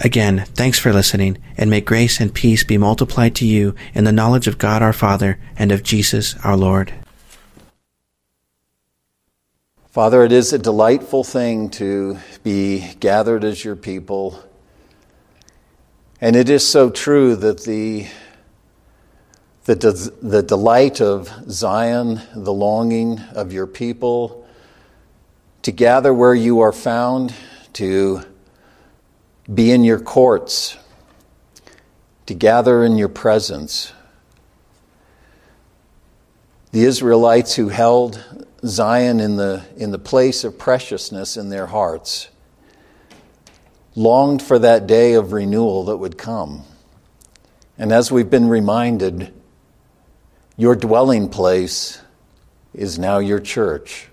Again, thanks for listening, and may grace and peace be multiplied to you in the knowledge of God our Father and of Jesus our Lord. Father, it is a delightful thing to be gathered as your people, and it is so true that the delight of Zion, the longing of your people, to gather where you are found, to be in your courts, to gather in your presence. The Israelites who held Zion in the place of preciousness in their hearts longed for that day of renewal that would come. And as we've been reminded, your dwelling place is now your church.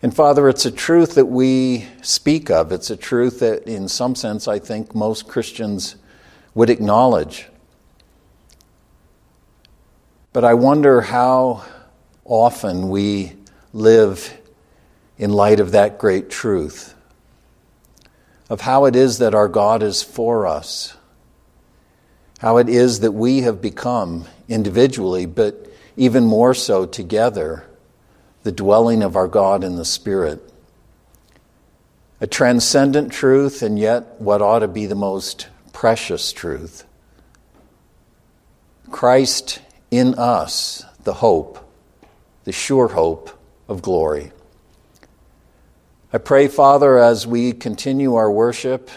And Father, it's a truth that we speak of. It's a truth that in some sense I think most Christians would acknowledge. But I wonder how often we live in light of that great truth, of how it is that our God is for us, how it is that we have become individually, but even more so together, the dwelling of our God in the Spirit. A transcendent truth, and yet what ought to be the most precious truth. Christ in us, the hope, the sure hope of glory. I pray, Father, as we continue our worship,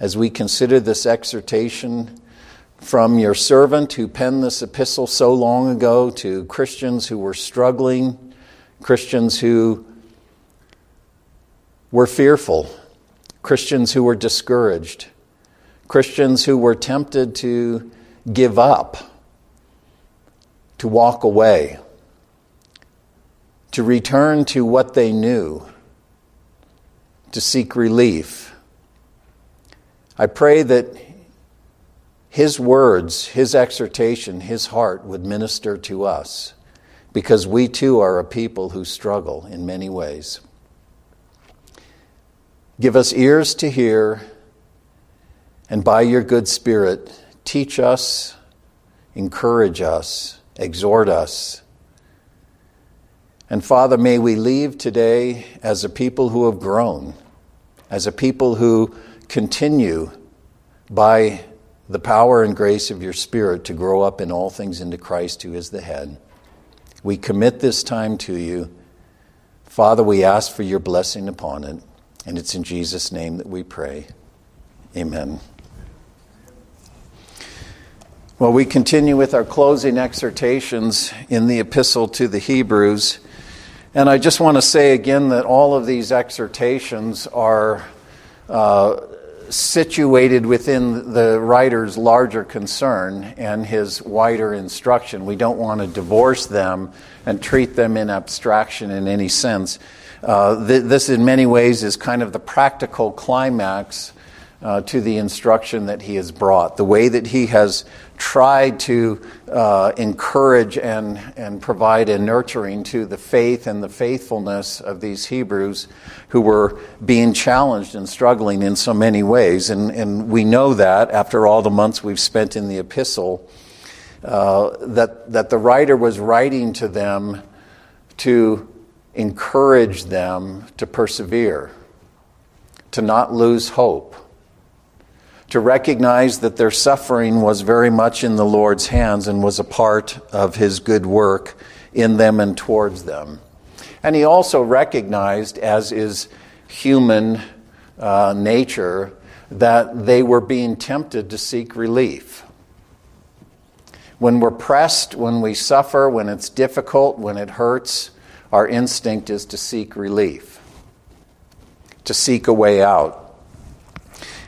as we consider this exhortation from your servant who penned this epistle so long ago to Christians who were struggling, Christians who were fearful, Christians who were discouraged, Christians who were tempted to give up, to walk away, to return to what they knew, to seek relief. I pray that his words, his exhortation, his heart would minister to us, because we too are a people who struggle in many ways. Give us ears to hear, and by your good Spirit, teach us, encourage us, exhort us. And Father, may we leave today as a people who have grown, as a people who continue by the power and grace of your Spirit to grow up in all things into Christ, who is the head. We commit this time to you. Father, we ask for your blessing upon it, and it's in Jesus' name that we pray. Amen. Well, we continue with our closing exhortations in the epistle to the Hebrews. And I just want to say again that all of these exhortations are situated within the writer's larger concern and his wider instruction. We don't want to divorce them and treat them in abstraction in any sense. This in many ways is kind of the practical climax to the instruction that he has brought, the way that he has tried to encourage and provide a nurturing to the faith and the faithfulness of these Hebrews who were being challenged and struggling in so many ways. And we know that after all the months we've spent in the epistle, that the writer was writing to them to encourage them to persevere, to not lose hope, to recognize that their suffering was very much in the Lord's hands and was a part of his good work in them and towards them. And he also recognized, as is human nature, that they were being tempted to seek relief. When we're pressed, when we suffer, when it's difficult, when it hurts, our instinct is to seek relief, to seek a way out.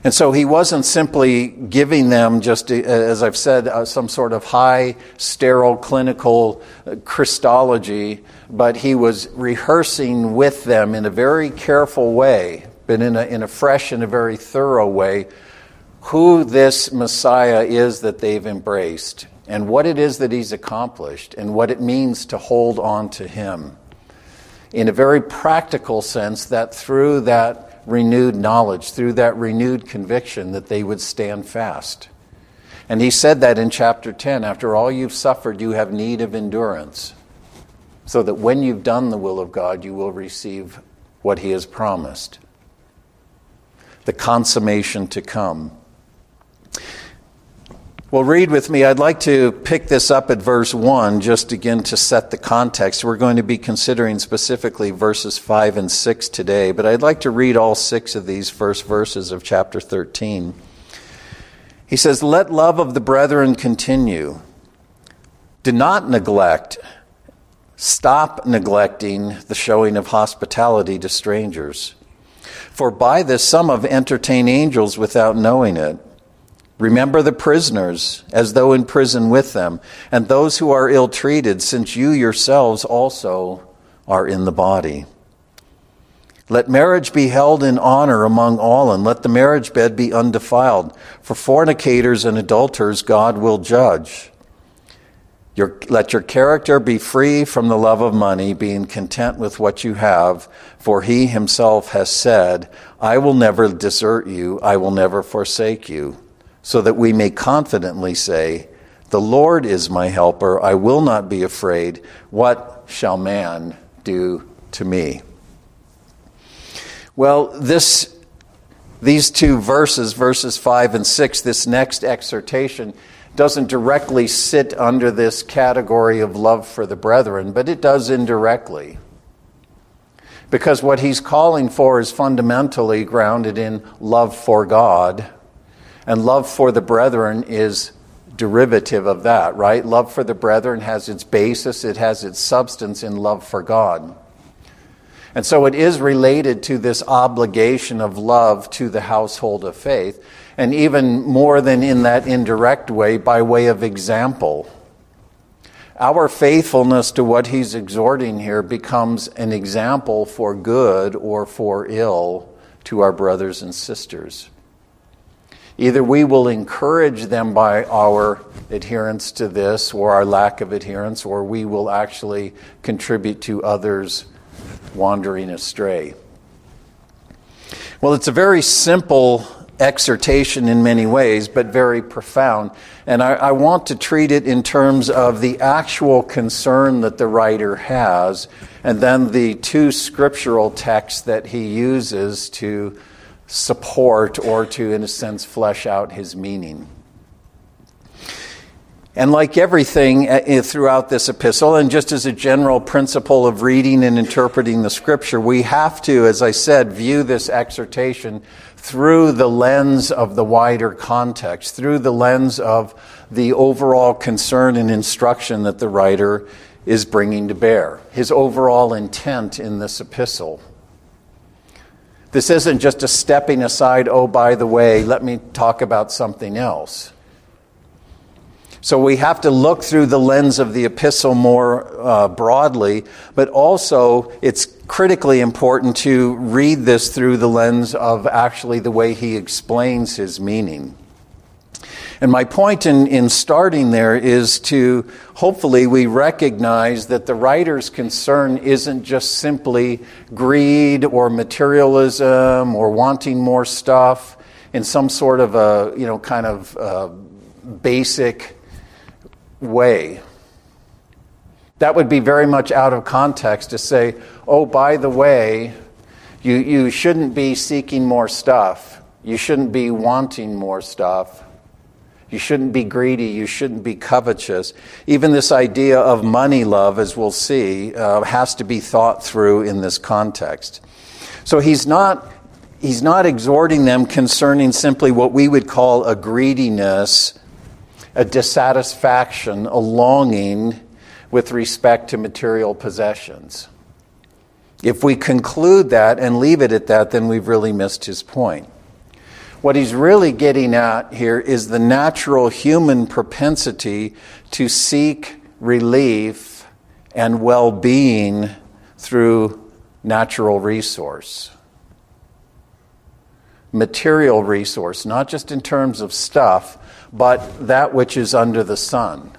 And so he wasn't simply giving them, just as I've said, some sort of high, sterile, clinical Christology, but he was rehearsing with them in a very careful way, but in a fresh and a very thorough way, who this Messiah is that they've embraced and what it is that he's accomplished and what it means to hold on to him. In a very practical sense, that through that renewed knowledge, through that renewed conviction, that they would stand fast. And he said that in chapter 10, after all you've suffered, you have need of endurance, so that when you've done the will of God, you will receive what he has promised, the consummation to come. Well, read with me. I'd like to pick this up at verse 1, just again to set the context. We're going to be considering specifically verses 5 and 6 today, but I'd like to read all 6 of these first verses of chapter 13. He says, "Let love of the brethren continue. Do not neglect. Stop neglecting the showing of hospitality to strangers. For by this some have entertained angels without knowing it. Remember the prisoners, as though in prison with them, and those who are ill-treated, since you yourselves also are in the body. Let marriage be held in honor among all, and let the marriage bed be undefiled. For fornicators and adulterers God will judge. Let your character be free from the love of money, being content with what you have, for he himself has said, I will never desert you, I will never forsake you. So that we may confidently say, the Lord is my helper, I will not be afraid. What shall man do to me?" Well, these two verses, verses 5 and 6, this next exhortation doesn't directly sit under this category of love for the brethren, but it does indirectly. Because what he's calling for is fundamentally grounded in love for God, and love for the brethren is derivative of that, right? Love for the brethren has its basis, it has its substance in love for God. And so it is related to this obligation of love to the household of faith, and even more than in that indirect way, by way of example. Our faithfulness to what he's exhorting here becomes an example for good or for ill to our brothers and sisters. Either we will encourage them by our adherence to this or our lack of adherence, or we will actually contribute to others wandering astray. Well, it's a very simple exhortation in many ways, but very profound. And I want to treat it in terms of the actual concern that the writer has, and then the two scriptural texts that he uses to support or to, in a sense, flesh out his meaning. And like everything throughout this epistle, and just as a general principle of reading and interpreting the scripture, we have to, as I said, view this exhortation through the lens of the wider context, through the lens of the overall concern and instruction that the writer is bringing to bear, his overall intent in this epistle. This isn't just a stepping aside, oh, by the way, let me talk about something else. So we have to look through the lens of the epistle more broadly, but also it's critically important to read this through the lens of actually the way he explains his meaning. And my point in starting there is to, hopefully, we recognize that the writer's concern isn't just simply greed or materialism or wanting more stuff in some sort of a, kind of basic way. That would be very much out of context to say, oh, by the way, you shouldn't be seeking more stuff. You shouldn't be wanting more stuff. You shouldn't be greedy. You shouldn't be covetous. Even this idea of money love, as we'll see, has to be thought through in this context. So he's not exhorting them concerning simply what we would call a greediness, a dissatisfaction, a longing with respect to material possessions. If we conclude that and leave it at that, then we've really missed his point. What he's really getting at here is the natural human propensity to seek relief and well-being through natural resource. Material resource, not just in terms of stuff, but that which is under the sun.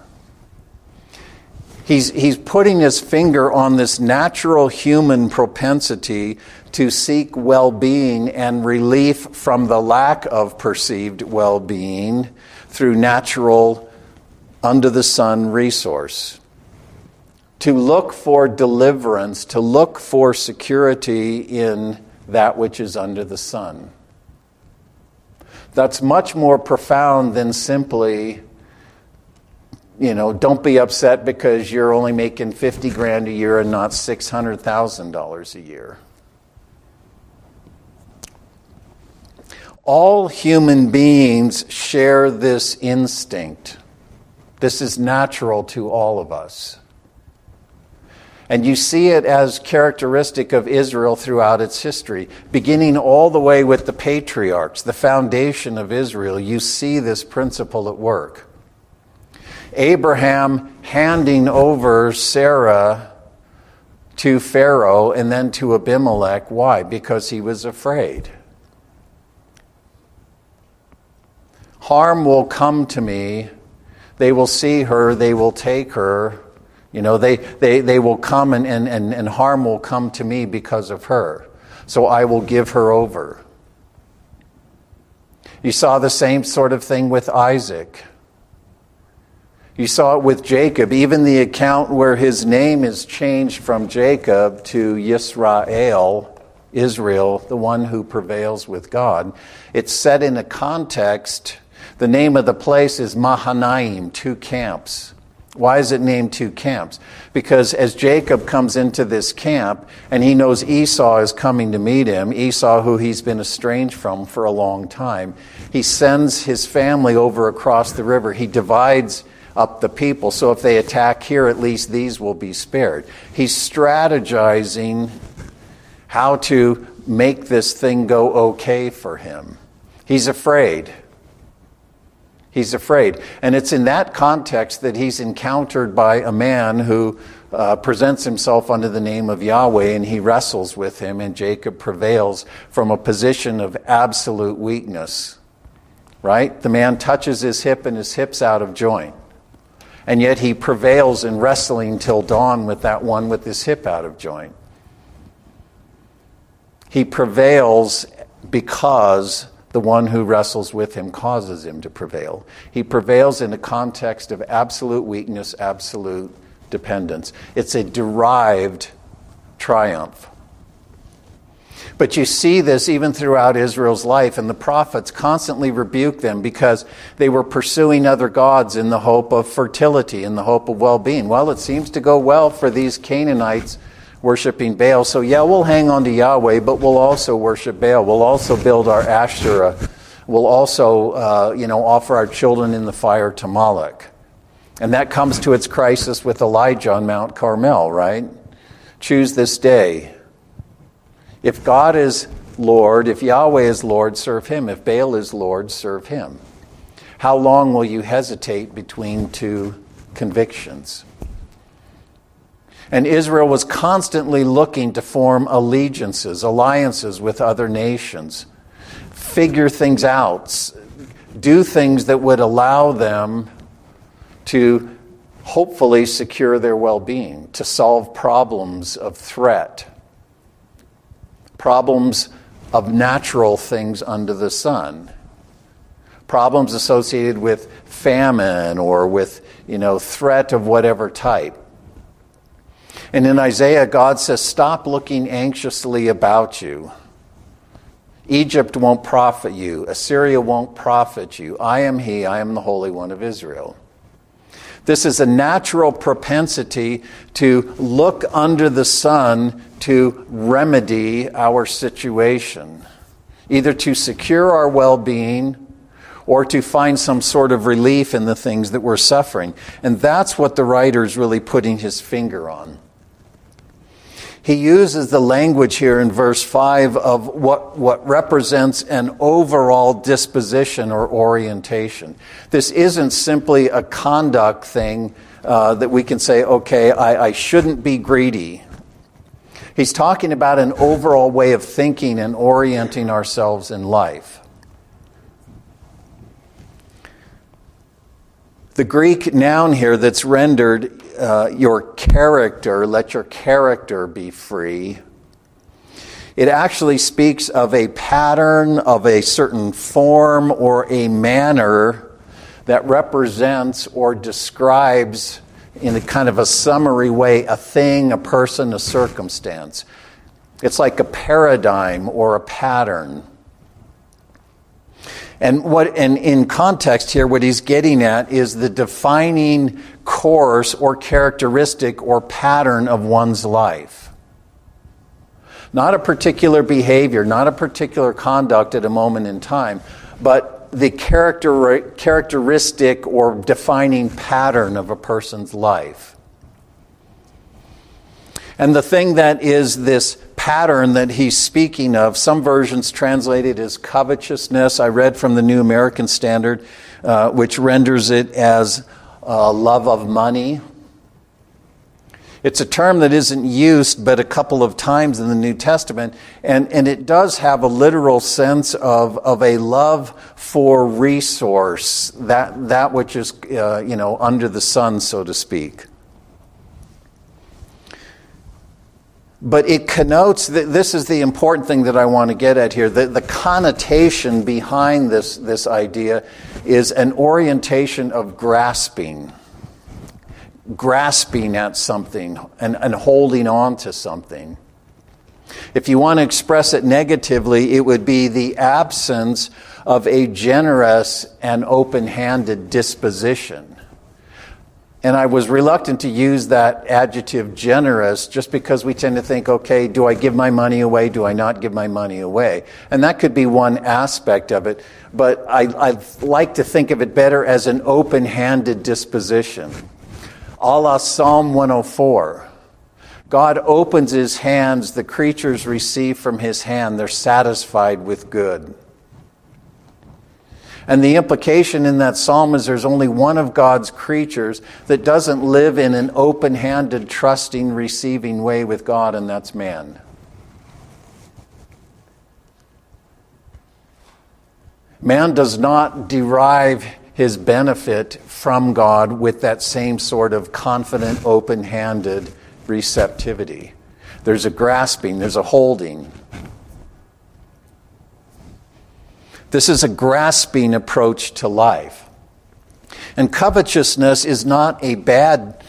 He's putting his finger on this natural human propensity to seek well-being and relief from the lack of perceived well-being through natural, under-the-sun resource. To look for deliverance, to look for security in that which is under the sun. That's much more profound than simply, don't be upset because you're only making $50,000 a year and not $600,000 a year. All human beings share this instinct. This is natural to all of us. And you see it as characteristic of Israel throughout its history. Beginning all the way with the patriarchs, the foundation of Israel, you see this principle at work. Abraham handing over Sarah to Pharaoh and then to Abimelech. Why? Because he was afraid. Harm will come to me. They will see her. They will take her. They will come and harm will come to me because of her. So I will give her over. You saw the same sort of thing with Isaac. You saw it with Jacob. Even the account where his name is changed from Jacob to Yisrael, Israel, the one who prevails with God. It's set in a context. The name of the place is Mahanaim, two camps. Why is it named two camps? Because as Jacob comes into this camp, and he knows Esau is coming to meet him, Esau who he's been estranged from for a long time, he sends his family over across the river. He divides up the people, so if they attack here, at least these will be spared. He's strategizing how to make this thing go okay for him. He's afraid. He's afraid. And it's in that context that he's encountered by a man who presents himself under the name of Yahweh, and he wrestles with him, and Jacob prevails from a position of absolute weakness. Right? The man touches his hip, and his hip's out of joint. And yet he prevails in wrestling till dawn with that one with his hip out of joint. He prevails because the one who wrestles with him causes him to prevail. He prevails in the context of absolute weakness, absolute dependence. It's a derived triumph. But you see this even throughout Israel's life, and the prophets constantly rebuke them because they were pursuing other gods in the hope of fertility, in the hope of well-being. Well, it seems to go well for these Canaanites worshiping Baal. So yeah, we'll hang on to Yahweh, but we'll also worship Baal. We'll also build our Asherah. We'll also, offer our children in the fire to Moloch. And that comes to its crisis with Elijah on Mount Carmel, right? Choose this day. If God is Lord, if Yahweh is Lord, serve him. If Baal is Lord, serve him. How long will you hesitate between two convictions? And Israel was constantly looking to form alliances with other nations, figure things out, do things that would allow them to hopefully secure their well-being, to solve problems of threat, problems of natural things under the sun, problems associated with famine or with, threat of whatever type. And in Isaiah, God says, stop looking anxiously about you. Egypt won't profit you. Assyria won't profit you. I am he. I am the Holy One of Israel. This is a natural propensity to look under the sun to remedy our situation, either to secure our well-being or to find some sort of relief in the things that we're suffering. And that's what the writer is really putting his finger on. He uses the language here in verse 5 of what represents an overall disposition or orientation. This isn't simply a conduct thing that we can say, okay, I shouldn't be greedy. He's talking about an overall way of thinking and orienting ourselves in life. The Greek noun here that's rendered your character, let your character be free, it actually speaks of a pattern, of a certain form or a manner that represents or describes in a kind of a summary way a thing, a person, a circumstance. It's like a paradigm or a pattern. And in context here, what he's getting at is the defining course or characteristic or pattern of one's life. Not a particular behavior, not a particular conduct at a moment in time, but the characteristic or defining pattern of a person's life. And the thing that is this pattern that he's speaking of, some versions translate it as covetousness. I read from the New American Standard, which renders it as love of money. It's a term that isn't used but a couple of times in the New Testament, and it does have a literal sense of a love for resource, that which is under the sun, so to speak. But it connotes, this is the important thing that I want to get at here, the connotation behind this idea is an orientation of grasping at something and holding on to something. If you want to express it negatively, it would be the absence of a generous and open-handed disposition. And I was reluctant to use that adjective generous just because we tend to think, okay, do I give my money away? Do I not give my money away? And that could be one aspect of it. But I like to think of it better as an open-handed disposition. A la Psalm 104. God opens his hands, the creatures receive from his hand, they're satisfied with good. And the implication in that psalm is there's only one of God's creatures that doesn't live in an open-handed, trusting, receiving way with God, and that's man. Man does not derive his benefit from God with that same sort of confident, open-handed receptivity. There's a grasping, there's a holding. This is a grasping approach to life. And covetousness is not a bad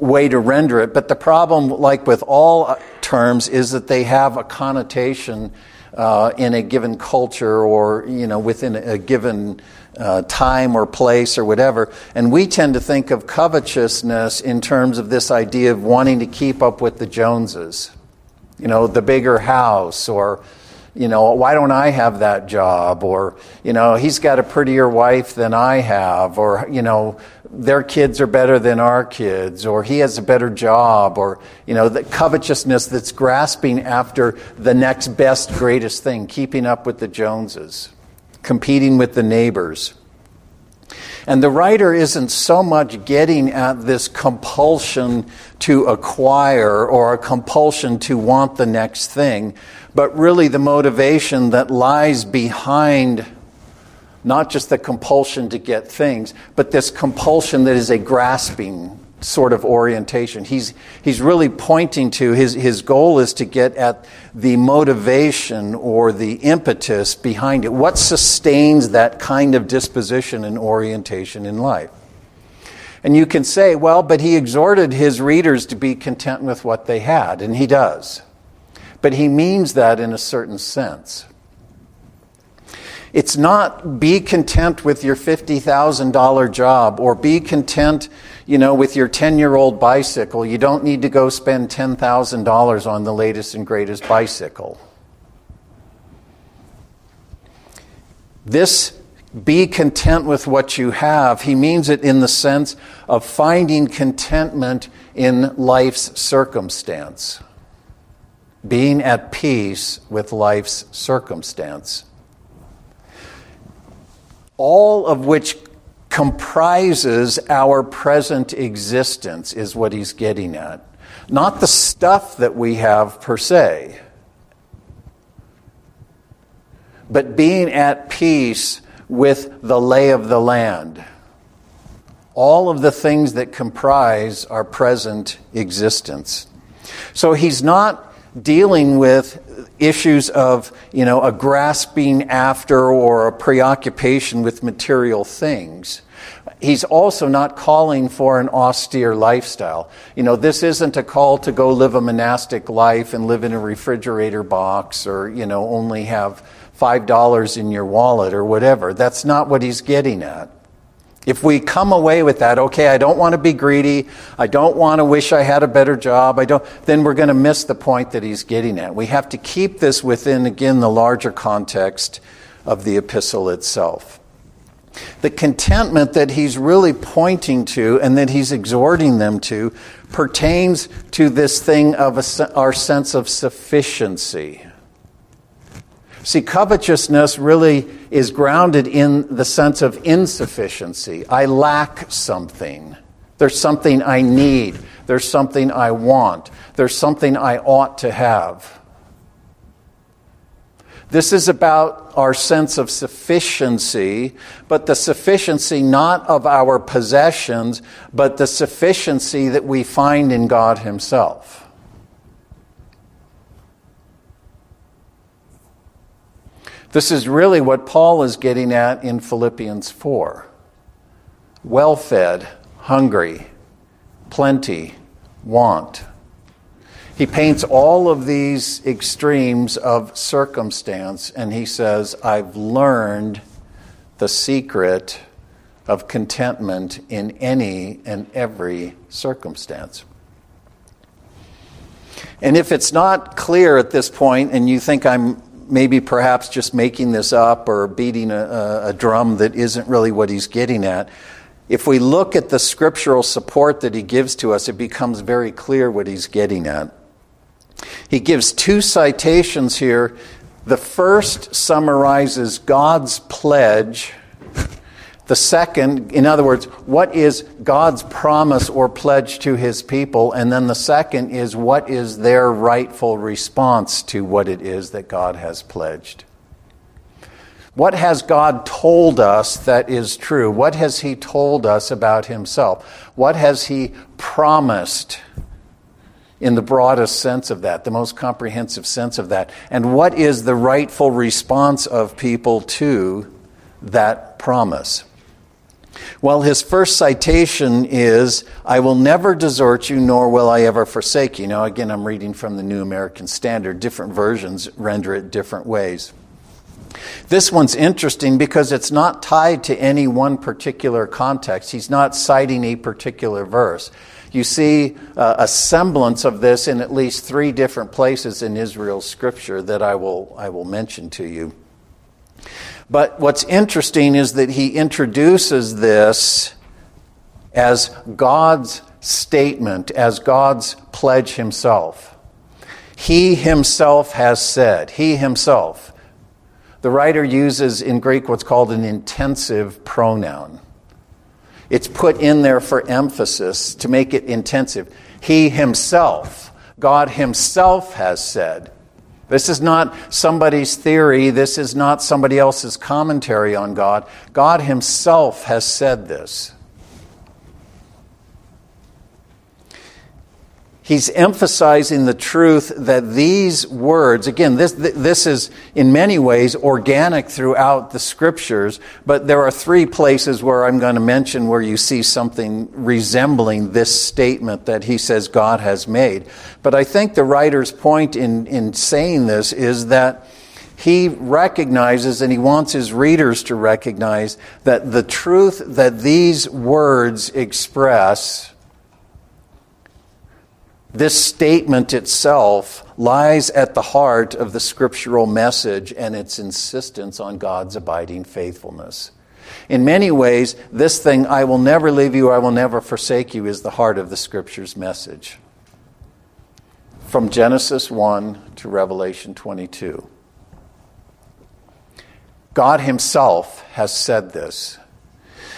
way to render it, but the problem, like with all terms, is that they have a connotation in a given culture or within a given time or place or whatever. And we tend to think of covetousness in terms of this idea of wanting to keep up with the Joneses. The bigger house or why don't I have that job? Or, he's got a prettier wife than I have. Or, their kids are better than our kids. Or he has a better job. Or, the covetousness that's grasping after the next best, greatest thing, keeping up with the Joneses, competing with the neighbors. And the writer isn't so much getting at this compulsion to acquire or a compulsion to want the next thing, but really the motivation that lies behind not just the compulsion to get things, but this compulsion that is a grasping sort of orientation. He's really pointing to, his goal is to get at the motivation or the impetus behind it. What sustains that kind of disposition and orientation in life? And you can say, well, but he exhorted his readers to be content with what they had, and he does. But he means that in a certain sense. It's not be content with your $50,000 job or be content, with your 10-year-old bicycle. You don't need to go spend $10,000 on the latest and greatest bicycle. This be content with what you have, he means it in the sense of finding contentment in life's circumstance. being at peace with life's circumstance. All of which comprises our present existence is what he's getting at. Not the stuff that we have per se, but being at peace with the lay of the land. All of the things that comprise our present existence. So he's not dealing with issues of, a grasping after or a preoccupation with material things. He's also not calling for an austere lifestyle. This isn't a call to go live a monastic life and live in a refrigerator box or, only have $5 in your wallet or whatever. That's not what he's getting at. If we come away with that, okay, I don't want to be greedy, I don't want to wish I had a better job, then we're going to miss the point that he's getting at. We have to keep this within, again, the larger context of the epistle itself. The contentment that he's really pointing to and that he's exhorting them to pertains to this thing of our sense of sufficiency. See, covetousness really is grounded in the sense of insufficiency. I lack something. There's something I need. There's something I want. There's something I ought to have. This is about our sense of sufficiency, but the sufficiency not of our possessions, but the sufficiency that we find in God Himself. This is really what Paul is getting at in Philippians 4. Well-fed, hungry, plenty, want. He paints all of these extremes of circumstance, and he says, I've learned the secret of contentment in any and every circumstance. And if it's not clear at this point, and you think I'm maybe perhaps just making this up or beating a drum that isn't really what he's getting at. If we look at the scriptural support that he gives to us, it becomes very clear what he's getting at. He gives two citations here. The first summarizes God's pledge. The second, in other words, what is God's promise or pledge to his people? And then the second is what is their rightful response to what it is that God has pledged? What has God told us that is true? What has he told us about himself? What has he promised in the broadest sense of that, the most comprehensive sense of that? And what is the rightful response of people to that promise? Well, his first citation is, I will never desert you, nor will I ever forsake you. Now, again, I'm reading from the New American Standard. Different versions render it different ways. This one's interesting because it's not tied to any one particular context. He's not citing a particular verse. You see a semblance of this in at least three different places in Israel's scripture that I will mention to you. But what's interesting is that he introduces this as God's statement, as God's pledge himself. He himself has said, he himself. The writer uses in Greek what's called an intensive pronoun. It's put in there for emphasis to make it intensive. He himself, God himself has said. This is not somebody's theory. This is not somebody else's commentary on God. God himself has said this. He's emphasizing the truth that these words, again, this is in many ways organic throughout the scriptures, but there are three places where I'm going to mention where you see something resembling this statement that he says God has made. But I think the writer's point in saying this is that he recognizes and he wants his readers to recognize that the truth that these words express, this statement itself, lies at the heart of the scriptural message and its insistence on God's abiding faithfulness. In many ways, this thing, I will never leave you, I will never forsake you, is the heart of the scripture's message. from Genesis 1 to Revelation 22. God himself has said this.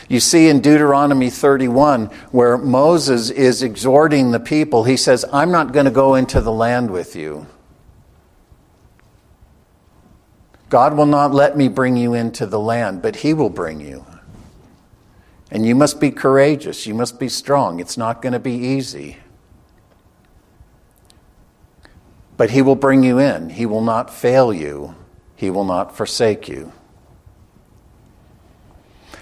You see in Deuteronomy 31, where Moses is exhorting the people, he says, I'm not going to go into the land with you. God will not let me bring you into the land, but he will bring you. And you must be courageous. You must be strong. It's not going to be easy. But he will bring you in. He will not fail you. He will not forsake you.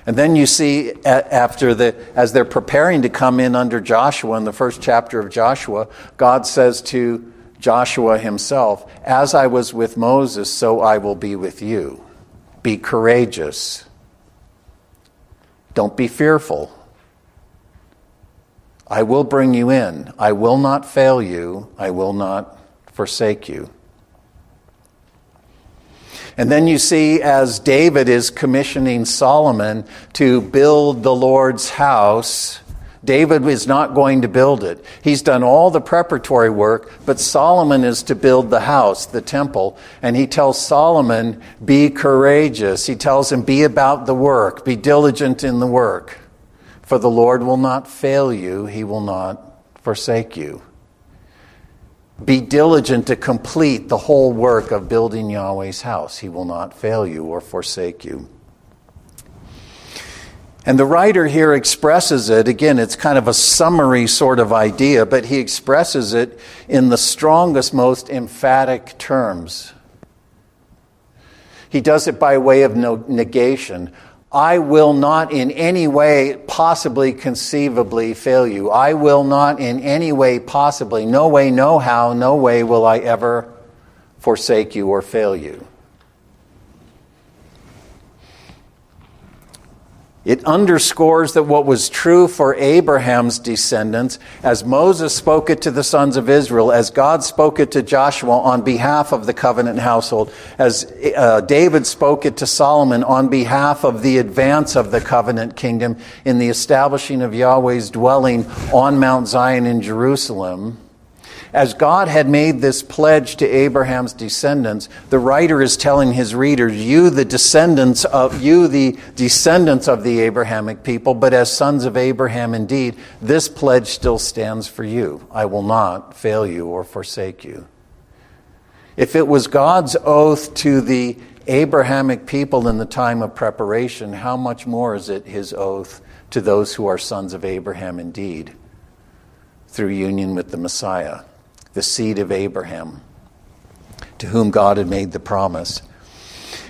And then you see, as they're preparing to come in under Joshua, in the first chapter of Joshua, God says to Joshua himself, as I was with Moses, so I will be with you. Be courageous. Don't be fearful. I will bring you in. I will not fail you. I will not forsake you. And then you see, as David is commissioning Solomon to build the Lord's house, David is not going to build it. He's done all the preparatory work, but Solomon is to build the house, the temple. And he tells Solomon, be courageous. He tells him, be about the work, be diligent in the work. For the Lord will not fail you. He will not forsake you. Be diligent to complete the whole work of building Yahweh's house. He will not fail you or forsake you. And the writer here expresses it, again, it's kind of a summary sort of idea, but he expresses it in the strongest, most emphatic terms. He does it by way of negation. I will not in any way possibly conceivably fail you. I will not in any way possibly, no way, no how, no way will I ever forsake you or fail you. It underscores that what was true for Abraham's descendants, as Moses spoke it to the sons of Israel, as God spoke it to Joshua on behalf of the covenant household, as David spoke it to Solomon on behalf of the advance of the covenant kingdom in the establishing of Yahweh's dwelling on Mount Zion in Jerusalem. As God had made this pledge to Abraham's descendants, the writer is telling his readers, you, the descendants of the Abrahamic people, but as sons of Abraham indeed, this pledge still stands for you. I will not fail you or forsake you. If it was God's oath to the Abrahamic people in the time of preparation, how much more is it his oath to those who are sons of Abraham indeed, through union with the Messiah, the seed of Abraham, to whom God had made the promise.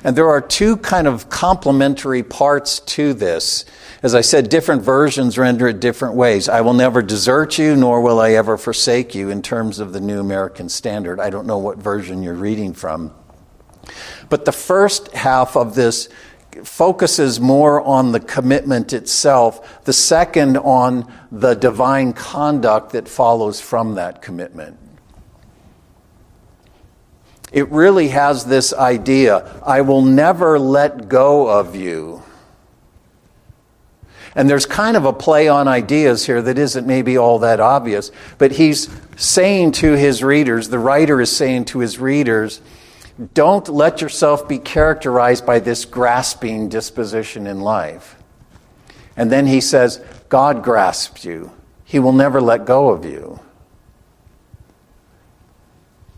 And there are two kind of complementary parts to this. As I said, different versions render it different ways. I will never desert you, nor will I ever forsake you, in terms of the New American Standard. I don't know what version you're reading from. But the first half of this focuses more on the commitment itself, the second on the divine conduct that follows from that commitment. It really has this idea, I will never let go of you. And there's kind of a play on ideas here that isn't maybe all that obvious, but he's saying to his readers, the writer is saying to his readers, don't let yourself be characterized by this grasping disposition in life. And then he says, God grasps you. He will never let go of you.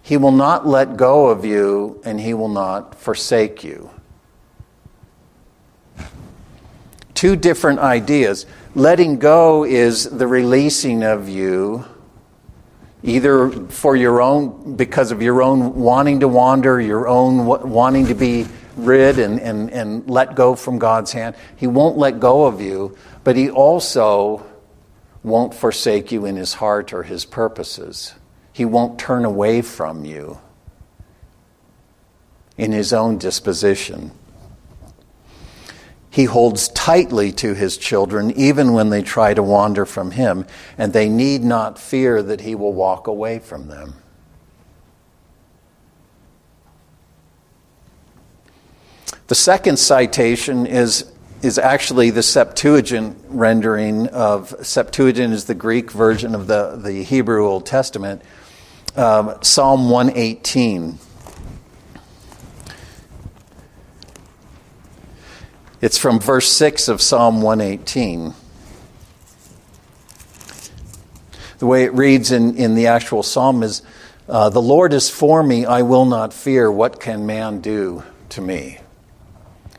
He will not let go of you, and he will not forsake you. Two different ideas. Letting go is the releasing of you, either for your own, because of your own wanting to wander, your own wanting to be rid and let go from God's hand. He won't let go of you, but he also won't forsake you in his heart or his purposes. He won't turn away from you in his own disposition. He holds tightly to his children, even when they try to wander from him, and they need not fear that he will walk away from them. The second citation is actually the Septuagint rendering of, Septuagint is the Greek version of the Hebrew Old Testament. Psalm 118. It's from verse 6 of Psalm 118. The way it reads in the actual psalm is, the Lord is for me, I will not fear. What can man do to me?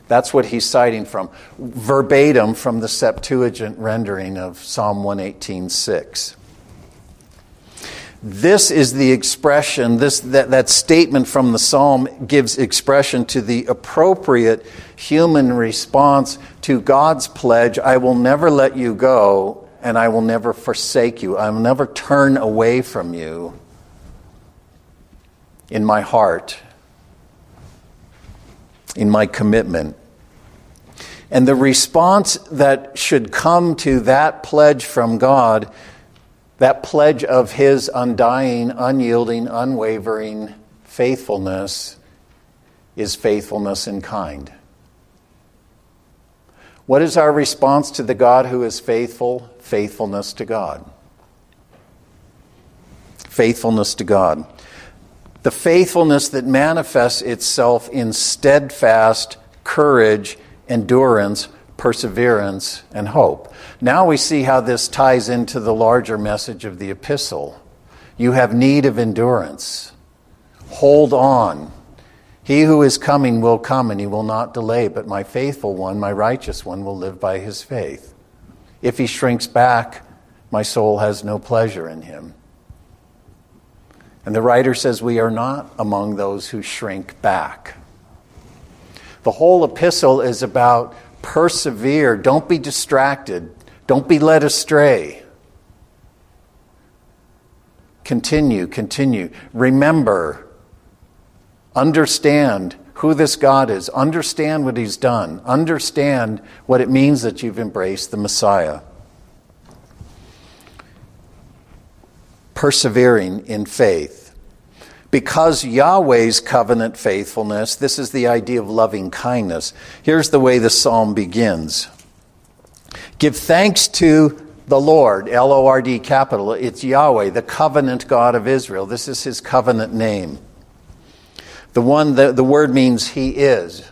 That's what he's citing from, verbatim from the Septuagint rendering of Psalm 118:6. This is the expression, that statement from the psalm gives expression to the appropriate human response to God's pledge, I will never let you go, and I will never forsake you. I will never turn away from you in my heart, in my commitment. And the response that should come to that pledge from God, that pledge of his undying, unyielding, unwavering faithfulness, is faithfulness in kind. What is our response to the God who is faithful? Faithfulness to God. Faithfulness to God. The faithfulness that manifests itself in steadfast courage, endurance, perseverance, and hope. Now we see how this ties into the larger message of the epistle. You have need of endurance. Hold on. He who is coming will come, and he will not delay, but my faithful one, my righteous one, will live by his faith. If he shrinks back, my soul has no pleasure in him. And the writer says we are not among those who shrink back. The whole epistle is about persevere. Don't be distracted. Don't be led astray. Continue. Remember. Understand who this God is. Understand what he's done. Understand what it means that you've embraced the Messiah. Persevering in faith. Because Yahweh's covenant faithfulness, this is the idea of loving kindness. Here's the way the psalm begins. Give thanks to the Lord, L-O-R-D capital. It's Yahweh, the covenant God of Israel. This is his covenant name. The word means he is.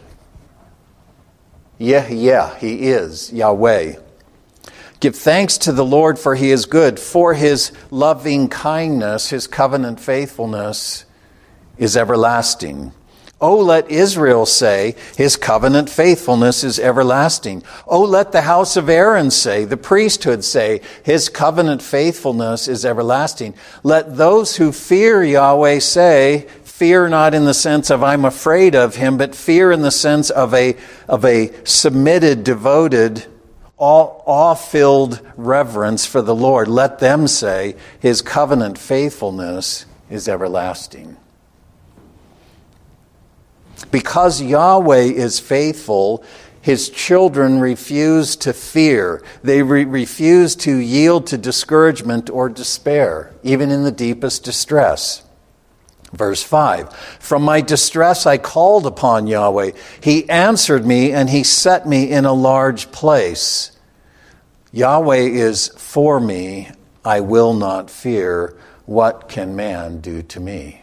Yeah, he is, Yahweh. Give thanks to the Lord, for he is good, for his loving kindness, his covenant faithfulness is everlasting. Oh, let Israel say, his covenant faithfulness is everlasting. Oh, let the house of Aaron say, the priesthood say, his covenant faithfulness is everlasting. Let those who fear Yahweh say, fear not in the sense of I'm afraid of him, but fear in the sense of a submitted, devoted, awe-filled reverence for the Lord. Let them say, his covenant faithfulness is everlasting. Because Yahweh is faithful, his children refuse to fear. They refuse to yield to discouragement or despair, even in the deepest distress. Verse 5, from my distress I called upon Yahweh. He answered me, and he set me in a large place. Yahweh is for me. I will not fear. What can man do to me?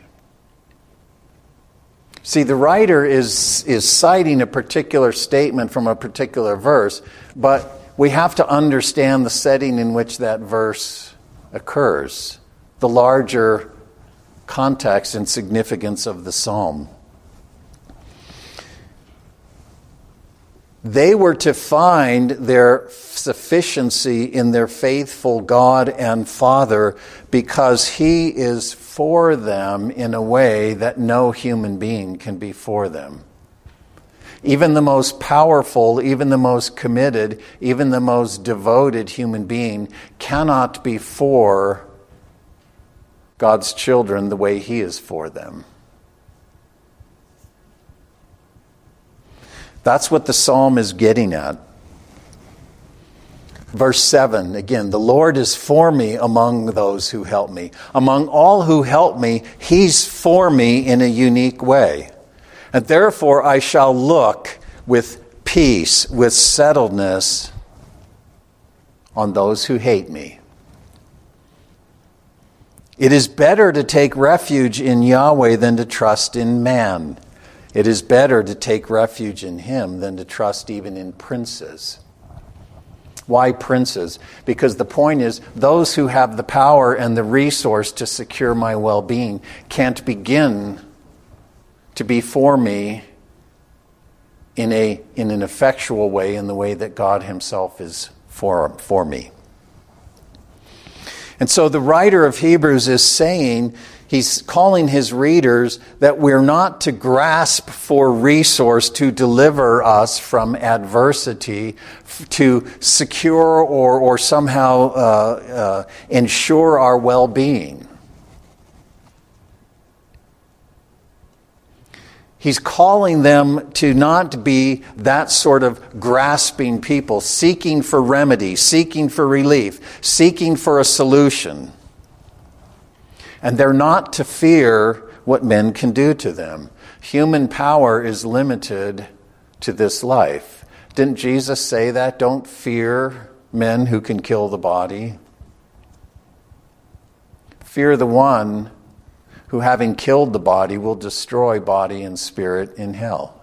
See, the writer is citing a particular statement from a particular verse, but we have to understand the setting in which that verse occurs, the larger context and significance of the psalm. They were to find their sufficiency in their faithful God and Father because he is for them in a way that no human being can be for them. Even the most powerful, even the most committed, even the most devoted human being cannot be for God's children the way he is for them. That's what the psalm is getting at. Verse 7, again, the Lord is for me among those who help me. Among all who help me, he's for me in a unique way. And therefore I shall look with peace, with settledness on those who hate me. It is better to take refuge in Yahweh than to trust in man. It is better to take refuge in him than to trust even in princes. Why princes? Because the point is, those who have the power and the resource to secure my well-being can't begin to be for me in an effectual way, in the way that God himself is for me. And so the writer of Hebrews is saying, he's calling his readers that we're not to grasp for resource to deliver us from adversity, to secure or somehow ensure our well-being. He's calling them to not be that sort of grasping people, seeking for remedy, seeking for relief, seeking for a solution. And they're not to fear what men can do to them. Human power is limited to this life. Didn't Jesus say that? Don't fear men who can kill the body. Fear the one who, having killed the body, will destroy body and spirit in hell.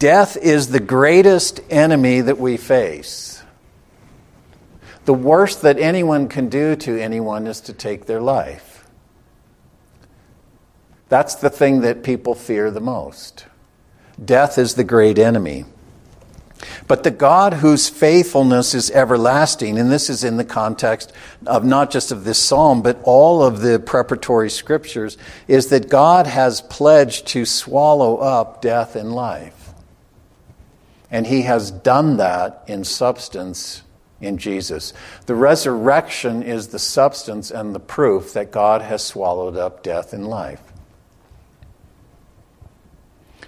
Death is the greatest enemy that we face. The worst that anyone can do to anyone is to take their life. That's the thing that people fear the most. Death is the great enemy. But the God whose faithfulness is everlasting, and this is in the context of not just of this psalm, but all of the preparatory scriptures, is that God has pledged to swallow up death in life. And he has done that in substance in Jesus. The resurrection is the substance and the proof that God has swallowed up death in life.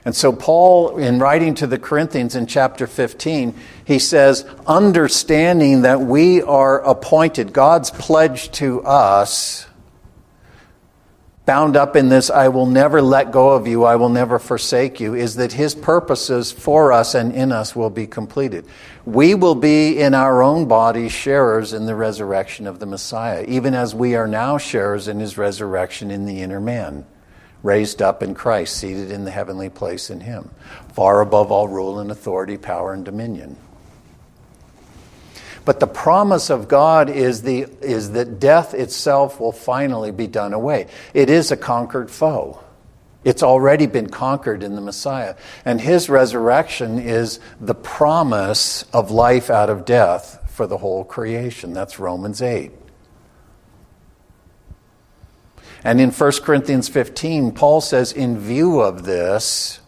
And so Paul, in writing to the Corinthians in chapter 15, he says, understanding that we are appointed, God's pledge to us, bound up in this, I will never let go of you, I will never forsake you, is that his purposes for us and in us will be completed. We will be in our own body sharers in the resurrection of the Messiah, even as we are now sharers in his resurrection in the inner man, raised up in Christ, seated in the heavenly place in him, far above all rule and authority, power and dominion. But the promise of God is that death itself will finally be done away. It is a conquered foe. It's already been conquered in the Messiah. And his resurrection is the promise of life out of death for the whole creation. That's Romans 8. And in 1 Corinthians 15, Paul says, in view of this,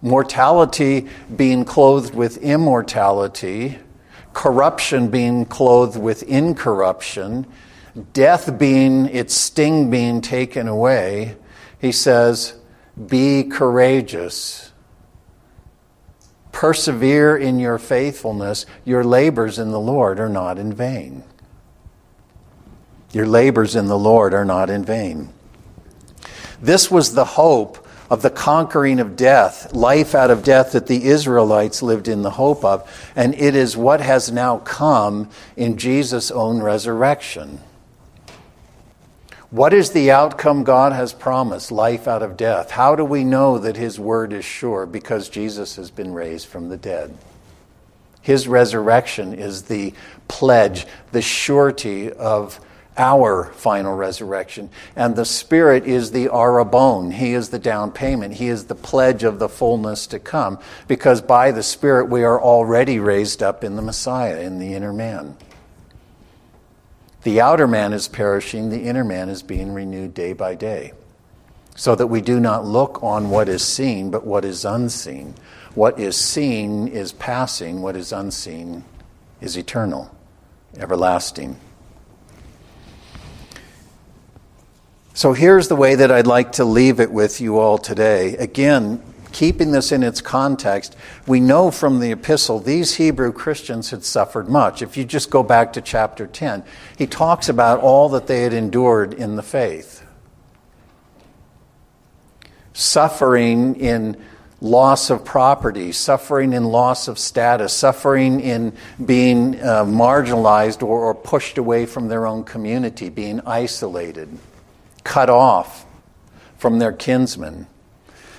mortality being clothed with immortality, corruption being clothed with incorruption, death being, its sting being taken away, he says, be courageous. Persevere in your faithfulness. Your labors in the Lord are not in vain. Your labors in the Lord are not in vain. This was the hope of the conquering of death, life out of death that the Israelites lived in the hope of, and it is what has now come in Jesus' own resurrection. What is the outcome God has promised? Life out of death. How do we know that his word is sure? Because Jesus has been raised from the dead. His resurrection is the pledge, the surety of our final resurrection. And the Spirit is the arabon. He is the down payment. He is the pledge of the fullness to come, because by the Spirit we are already raised up in the Messiah, in the inner man. The outer man is perishing. The inner man is being renewed day by day, so that we do not look on what is seen, but what is unseen. What is seen is passing. What is unseen is eternal, everlasting. So here's the way that I'd like to leave it with you all today. Again, keeping this in its context, we know from the epistle these Hebrew Christians had suffered much. If you just go back to chapter 10, he talks about all that they had endured in the faith. Suffering in loss of property, suffering in loss of status, suffering in being marginalized or pushed away from their own community, being isolated, cut off from their kinsmen,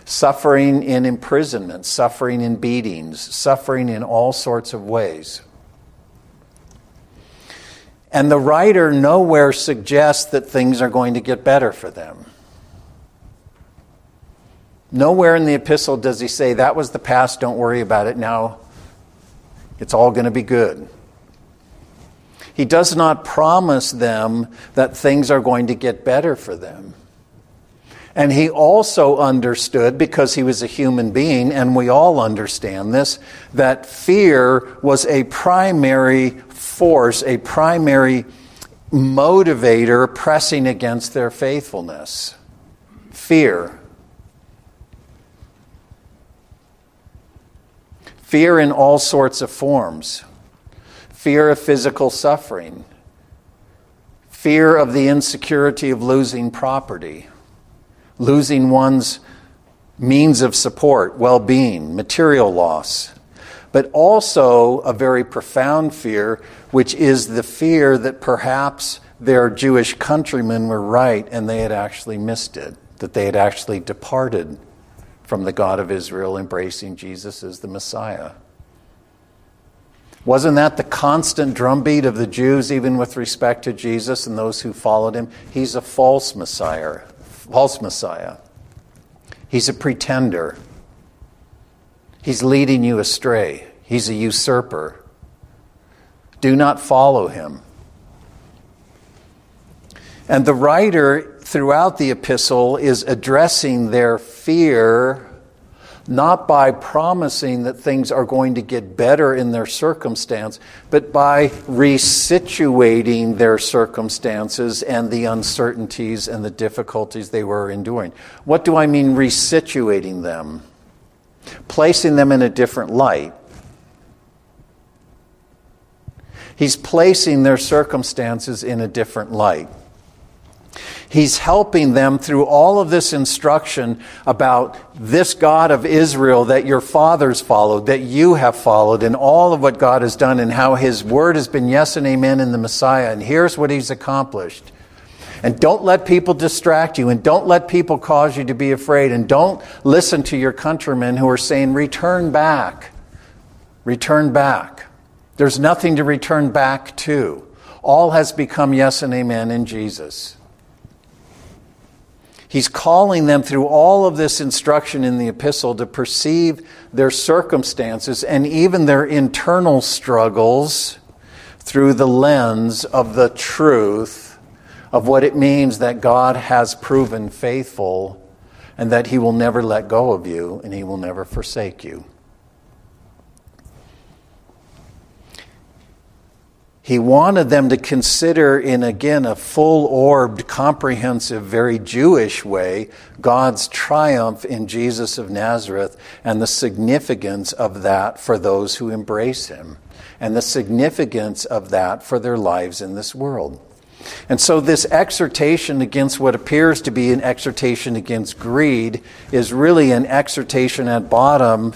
suffering in imprisonment, suffering in beatings, suffering in all sorts of ways. And the writer nowhere suggests that things are going to get better for them. Nowhere in the epistle does he say, that was the past, don't worry about it, now it's all going to be good. He does not promise them that things are going to get better for them. And he also understood, because he was a human being, and we all understand this, that fear was a primary force, a primary motivator pressing against their faithfulness. Fear. Fear in all sorts of forms. Fear of physical suffering. Fear of the insecurity of losing property. Losing one's means of support, well-being, material loss. But also a very profound fear, which is the fear that perhaps their Jewish countrymen were right and they had actually missed it. That they had actually departed from the God of Israel, embracing Jesus as the Messiah. Wasn't that the constant drumbeat of the Jews, even with respect to Jesus and those who followed him? He's a false Messiah. False Messiah. He's a pretender. He's leading you astray. He's a usurper. Do not follow him. And the writer throughout the epistle is addressing their fear not by promising that things are going to get better in their circumstance, but by resituating their circumstances and the uncertainties and the difficulties they were enduring. What do I mean resituating them? Placing them in a different light. He's placing their circumstances in a different light. He's helping them through all of this instruction about this God of Israel that your fathers followed, that you have followed, and all of what God has done and how his word has been yes and amen in the Messiah. And here's what he's accomplished. And don't let people distract you, and don't let people cause you to be afraid, and don't listen to your countrymen who are saying, return back. Return back. There's nothing to return back to. All has become yes and amen in Jesus. He's calling them through all of this instruction in the epistle to perceive their circumstances and even their internal struggles through the lens of the truth of what it means that God has proven faithful and that he will never let go of you and he will never forsake you. He wanted them to consider in, again, a full-orbed, comprehensive, very Jewish way, God's triumph in Jesus of Nazareth and the significance of that for those who embrace him and the significance of that for their lives in this world. And so this exhortation against what appears to be an exhortation against greed is really an exhortation at bottom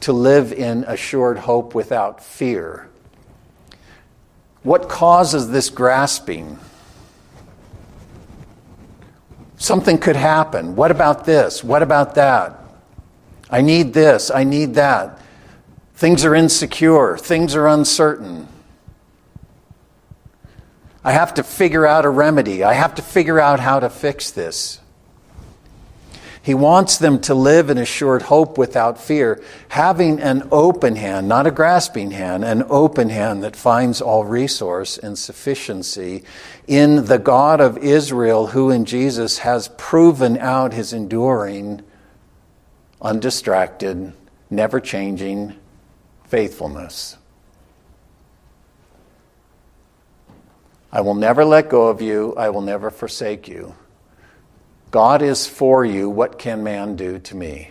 to live in assured hope without fear. What causes this grasping? Something could happen. What about this? What about that? I need this. I need that. Things are insecure. Things are uncertain. I have to figure out a remedy. I have to figure out how to fix this. He wants them to live in assured hope without fear, having an open hand, not a grasping hand, an open hand that finds all resource and sufficiency in the God of Israel, who in Jesus has proven out his enduring, undistracted, never-changing faithfulness. I will never let go of you. I will never forsake you. God is for you, what can man do to me?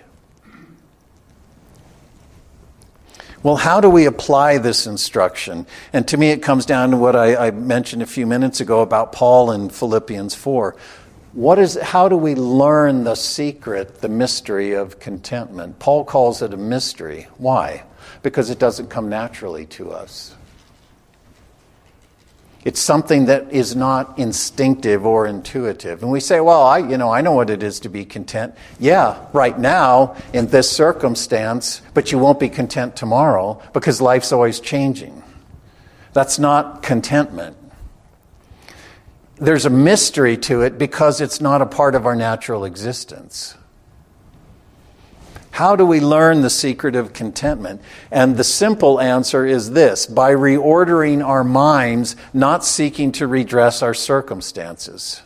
Well, how do we apply this instruction? And to me it comes down to what I mentioned a few minutes ago about Paul in Philippians 4. How do we learn the secret, the mystery of contentment? Paul calls it a mystery. Why? Because it doesn't come naturally to us. It's something that is not instinctive or intuitive. And we say, well, I know what it is to be content. Yeah, right now, in this circumstance, but you won't be content tomorrow because life's always changing. That's not contentment. There's a mystery to it because it's not a part of our natural existence. How do we learn the secret of contentment? And the simple answer is this: by reordering our minds, not seeking to redress our circumstances.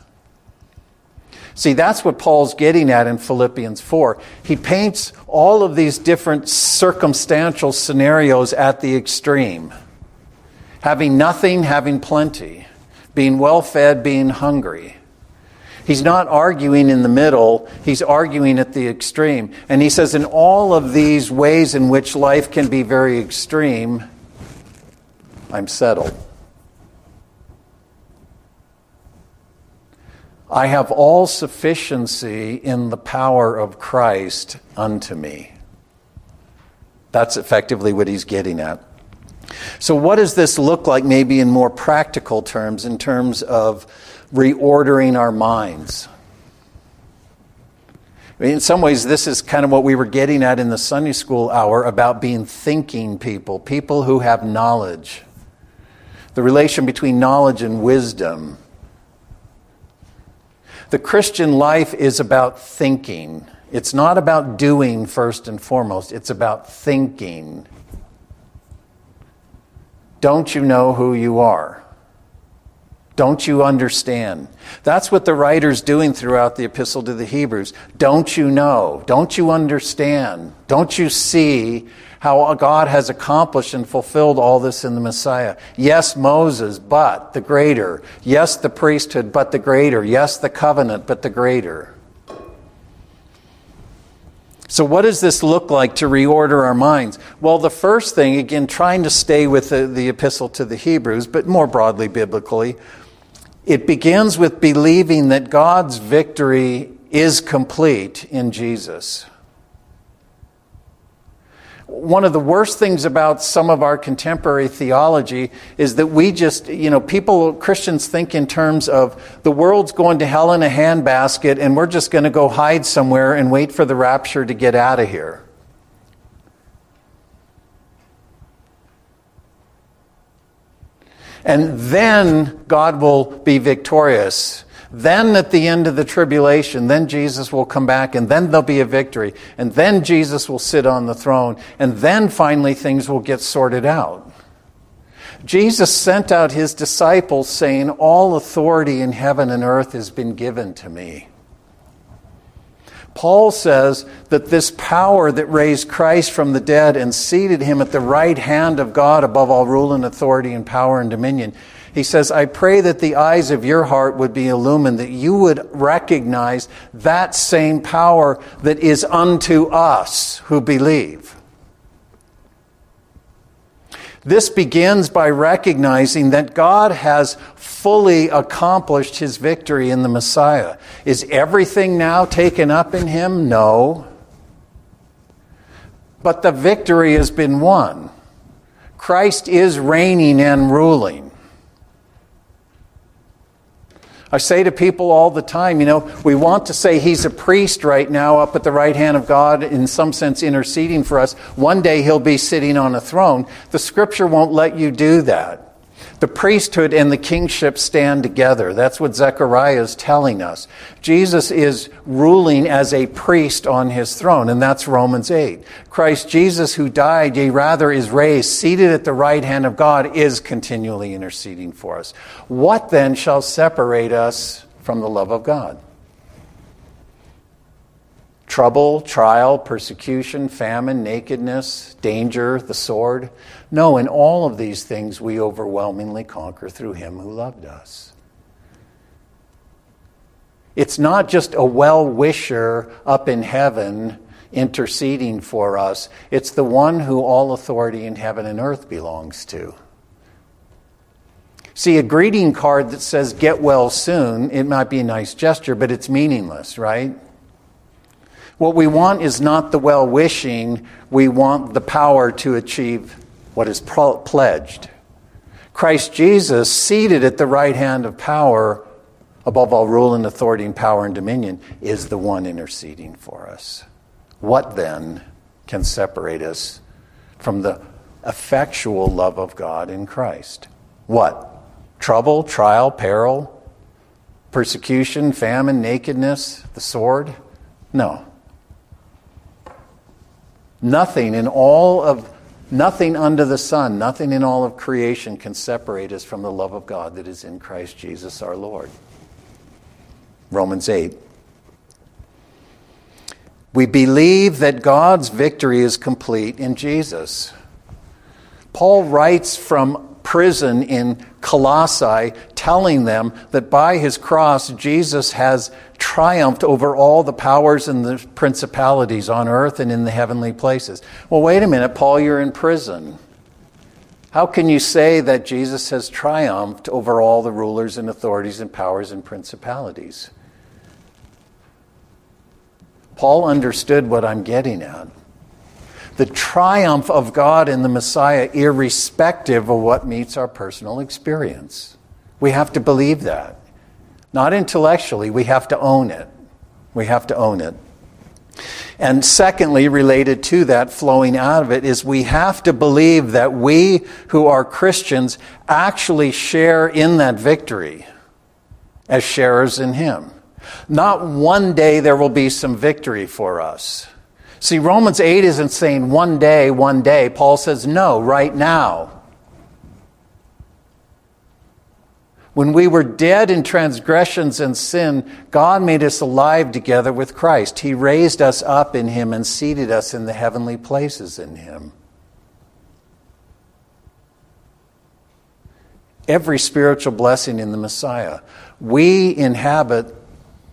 See, that's what Paul's getting at in Philippians 4. He paints all of these different circumstantial scenarios at the extreme. Having nothing, having plenty. Being well-fed, being hungry. He's not arguing in the middle, he's arguing at the extreme. And he says in all of these ways in which life can be very extreme, I'm settled. I have all sufficiency in the power of Christ unto me. That's effectively what he's getting at. So what does this look like maybe in more practical terms, in terms of reordering our minds? I mean, in some ways, this is kind of what we were getting at in the Sunday school hour about being thinking people who have knowledge. The relation between knowledge and wisdom. The Christian life is about thinking. It's not about doing first and foremost. It's about thinking. Don't you know who you are? Don't you understand? That's what the writer's doing throughout the epistle to the Hebrews. Don't you know? Don't you understand? Don't you see how God has accomplished and fulfilled all this in the Messiah? Yes, Moses, but the greater. Yes, the priesthood, but the greater. Yes, the covenant, but the greater. So what does this look like to reorder our minds? Well, the first thing, again, trying to stay with the epistle to the Hebrews, but more broadly biblically, it begins with believing that God's victory is complete in Jesus. One of the worst things about some of our contemporary theology is that we just, Christians think in terms of the world's going to hell in a handbasket and we're just going to go hide somewhere and wait for the rapture to get out of here. And then God will be victorious. Then at the end of the tribulation, then Jesus will come back and then there'll be a victory. And then Jesus will sit on the throne and then finally things will get sorted out. Jesus sent out his disciples saying, "All authority in heaven and earth has been given to me." Paul says that this power that raised Christ from the dead and seated him at the right hand of God above all rule and authority and power and dominion, he says, I pray that the eyes of your heart would be illumined, that you would recognize that same power that is unto us who believe. This begins by recognizing that God has fully accomplished his victory in the Messiah. Is everything now taken up in him? No. But the victory has been won. Christ is reigning and ruling. I say to people all the time, we want to say he's a priest right now up at the right hand of God, in some sense interceding for us. One day he'll be sitting on a throne. The scripture won't let you do that. The priesthood and the kingship stand together. That's what Zechariah is telling us. Jesus is ruling as a priest on his throne, and that's Romans 8. Christ Jesus, who died, yea, rather is raised, seated at the right hand of God, is continually interceding for us. What then shall separate us from the love of God? Trouble, trial, persecution, famine, nakedness, danger, the sword. No, in all of these things we overwhelmingly conquer through him who loved us. It's not just a well-wisher up in heaven interceding for us. It's the one who all authority in heaven and earth belongs to. See, a greeting card that says, get well soon, it might be a nice gesture, but it's meaningless, right? What we want is not the well-wishing. We want the power to achieve what is pledged. Christ Jesus, seated at the right hand of power, above all rule and authority and power and dominion, is the one interceding for us. What then can separate us from the effectual love of God in Christ? What? Trouble, trial, peril, persecution, famine, nakedness, the sword? No. Nothing under the sun, nothing in all of creation can separate us from the love of God that is in Christ Jesus our Lord. Romans 8. We believe that God's victory is complete in Jesus. Paul writes from prison in Colossae, telling them that by his cross, Jesus has triumphed over all the powers and the principalities on earth and in the heavenly places. Well, wait a minute, Paul, you're in prison. How can you say that Jesus has triumphed over all the rulers and authorities and powers and principalities? Paul understood what I'm getting at. The triumph of God in the Messiah, irrespective of what meets our personal experience. We have to believe that. Not intellectually, we have to own it. We have to own it. And secondly, related to that, flowing out of it, is we have to believe that we who are Christians actually share in that victory as sharers in Him. Not one day there will be some victory for us. See, Romans 8 isn't saying one day. Paul says, no, right now. When we were dead in transgressions and sin, God made us alive together with Christ. He raised us up in Him and seated us in the heavenly places in Him. Every spiritual blessing in the Messiah. We inhabit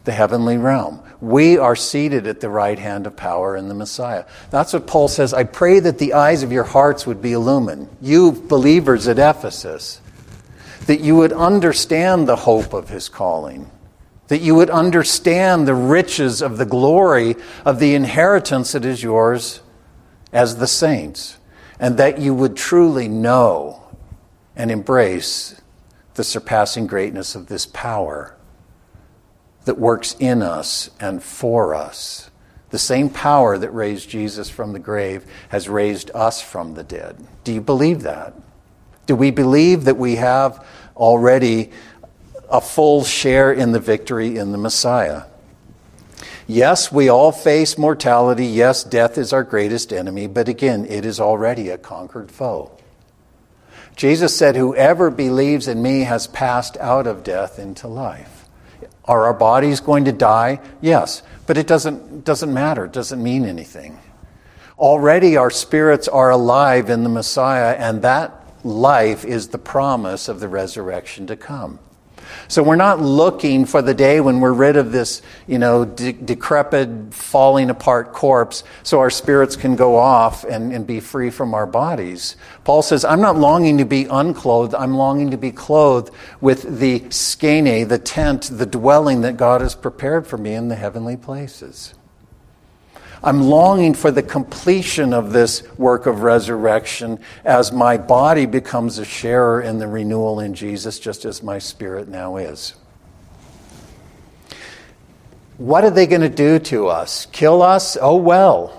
the heavenly realm. We are seated at the right hand of power in the Messiah. That's what Paul says. I pray that the eyes of your hearts would be illumined, you believers at Ephesus, that you would understand the hope of His calling, that you would understand the riches of the glory of the inheritance that is yours as the saints, and that you would truly know and embrace the surpassing greatness of this power that works in us and for us. The same power that raised Jesus from the grave has raised us from the dead. Do you believe that? Do we believe that we have already a full share in the victory in the Messiah? Yes, we all face mortality. Yes, death is our greatest enemy, but again, it is already a conquered foe. Jesus said, whoever believes in me has passed out of death into life. Are our bodies going to die? Yes, but it doesn't matter. It doesn't mean anything. Already our spirits are alive in the Messiah, and that life is the promise of the resurrection to come. So we're not looking for the day when we're rid of this, decrepit, falling apart corpse so our spirits can go off and be free from our bodies. Paul says, I'm not longing to be unclothed. I'm longing to be clothed with the skene, the tent, the dwelling that God has prepared for me in the heavenly places. I'm longing for the completion of this work of resurrection as my body becomes a sharer in the renewal in Jesus, just as my spirit now is. What are they going to do to us? Kill us? Oh, well.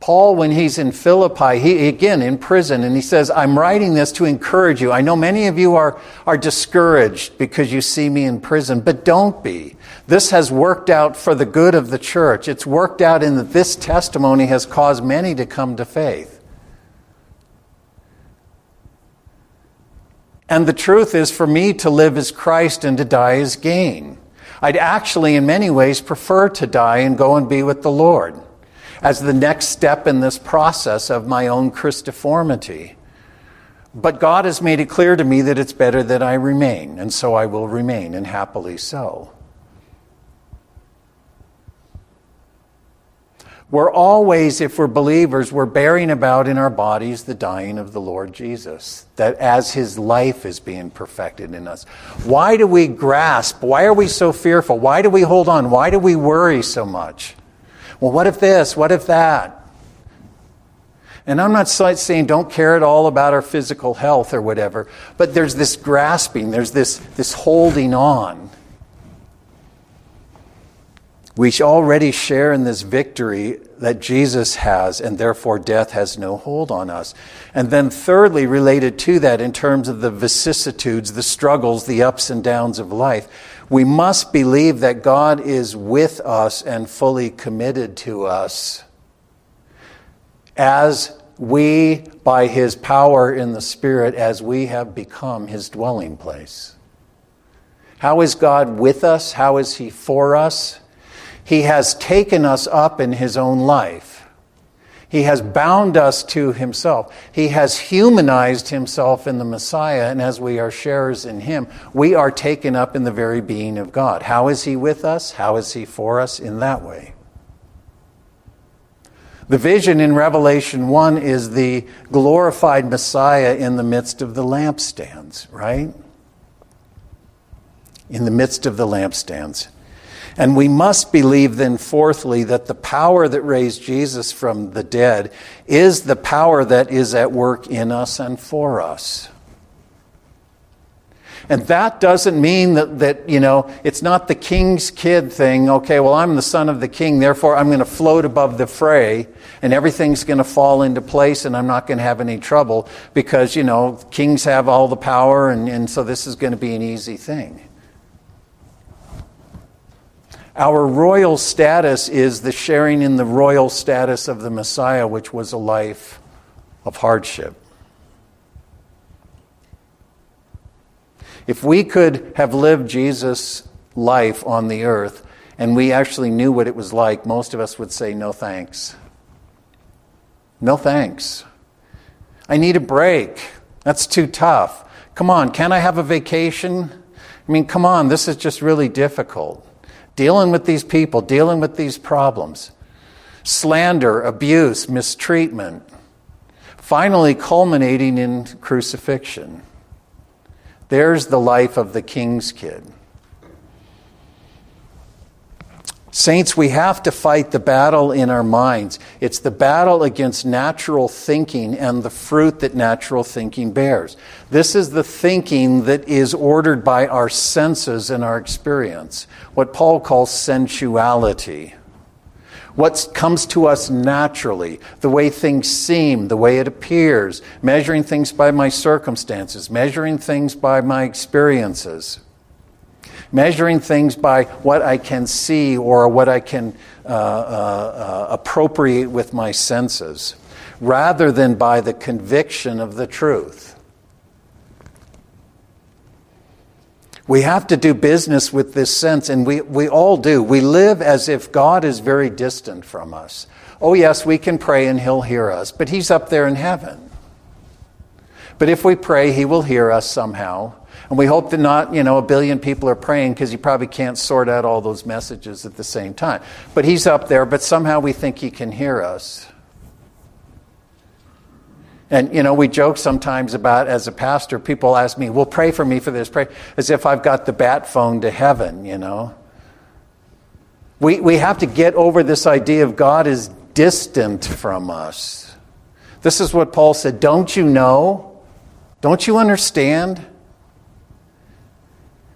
Paul, when he's in Philippi, he again in prison, and he says, I'm writing this to encourage you. I know many of you are discouraged because you see me in prison, but don't be. This has worked out for the good of the church. It's worked out in that this testimony has caused many to come to faith. And the truth is, for me to live is Christ and to die is gain. I'd actually, in many ways, prefer to die and go and be with the Lord, as the next step in this process of my own Christiformity. But God has made it clear to me that it's better that I remain, and so I will remain, and happily so. We're always, if we're believers, we're bearing about in our bodies the dying of the Lord Jesus, that as his life is being perfected in us. Why do we grasp? Why are we so fearful? Why do we hold on? Why do we worry so much? Well, what if this? What if that? And I'm not saying don't care at all about our physical health or whatever, but there's this grasping, there's this holding on. We already share in this victory that Jesus has, and therefore death has no hold on us. And then thirdly, related to that, in terms of the vicissitudes, the struggles, the ups and downs of life, we must believe that God is with us and fully committed to us as we, by his power in the Spirit, as we have become his dwelling place. How is God with us? How is he for us? He has taken us up in his own life. He has bound us to himself. He has humanized himself in the Messiah, and as we are sharers in him, we are taken up in the very being of God. How is he with us? How is he for us in that way? The vision in Revelation 1 is the glorified Messiah in the midst of the lampstands, right? In the midst of the lampstands. And we must believe then, fourthly, that the power that raised Jesus from the dead is the power that is at work in us and for us. And that doesn't mean that you know, it's not the king's kid thing. Okay, well, I'm the son of the king, therefore I'm going to float above the fray and everything's going to fall into place and I'm not going to have any trouble because, you know, kings have all the power and so this is going to be an easy thing. Our royal status is the sharing in the royal status of the Messiah, which was a life of hardship. If we could have lived Jesus' life on the earth and we actually knew what it was like, most of us would say, no thanks. No thanks. I need a break. That's too tough. Come on, can't I have a vacation? I mean, come on, this is just really difficult. Dealing with these people, dealing with these problems. Slander, abuse, mistreatment. Finally culminating in crucifixion. There's the life of the king's kid. Saints, we have to fight the battle in our minds. It's the battle against natural thinking and the fruit that natural thinking bears. This is the thinking that is ordered by our senses and our experience, what Paul calls sensuality. What comes to us naturally, the way things seem, the way it appears, measuring things by my circumstances, measuring things by my experiences. Measuring things by what I can see or what I can appropriate with my senses, rather than by the conviction of the truth. We have to do business with this sense, and we all do. We live as if God is very distant from us. Oh yes, we can pray and he'll hear us, but he's up there in heaven. But if we pray, he will hear us somehow. And we hope that not, you know, 1 billion people are praying because you probably can't sort out all those messages at the same time. But he's up there, but somehow we think he can hear us. And, you know, we joke sometimes about, as a pastor, people ask me, well, pray for me for this, pray, as if I've got the bat phone to heaven, you know. We have to get over this idea of God is distant from us. This is what Paul said, don't you know? Don't you understand?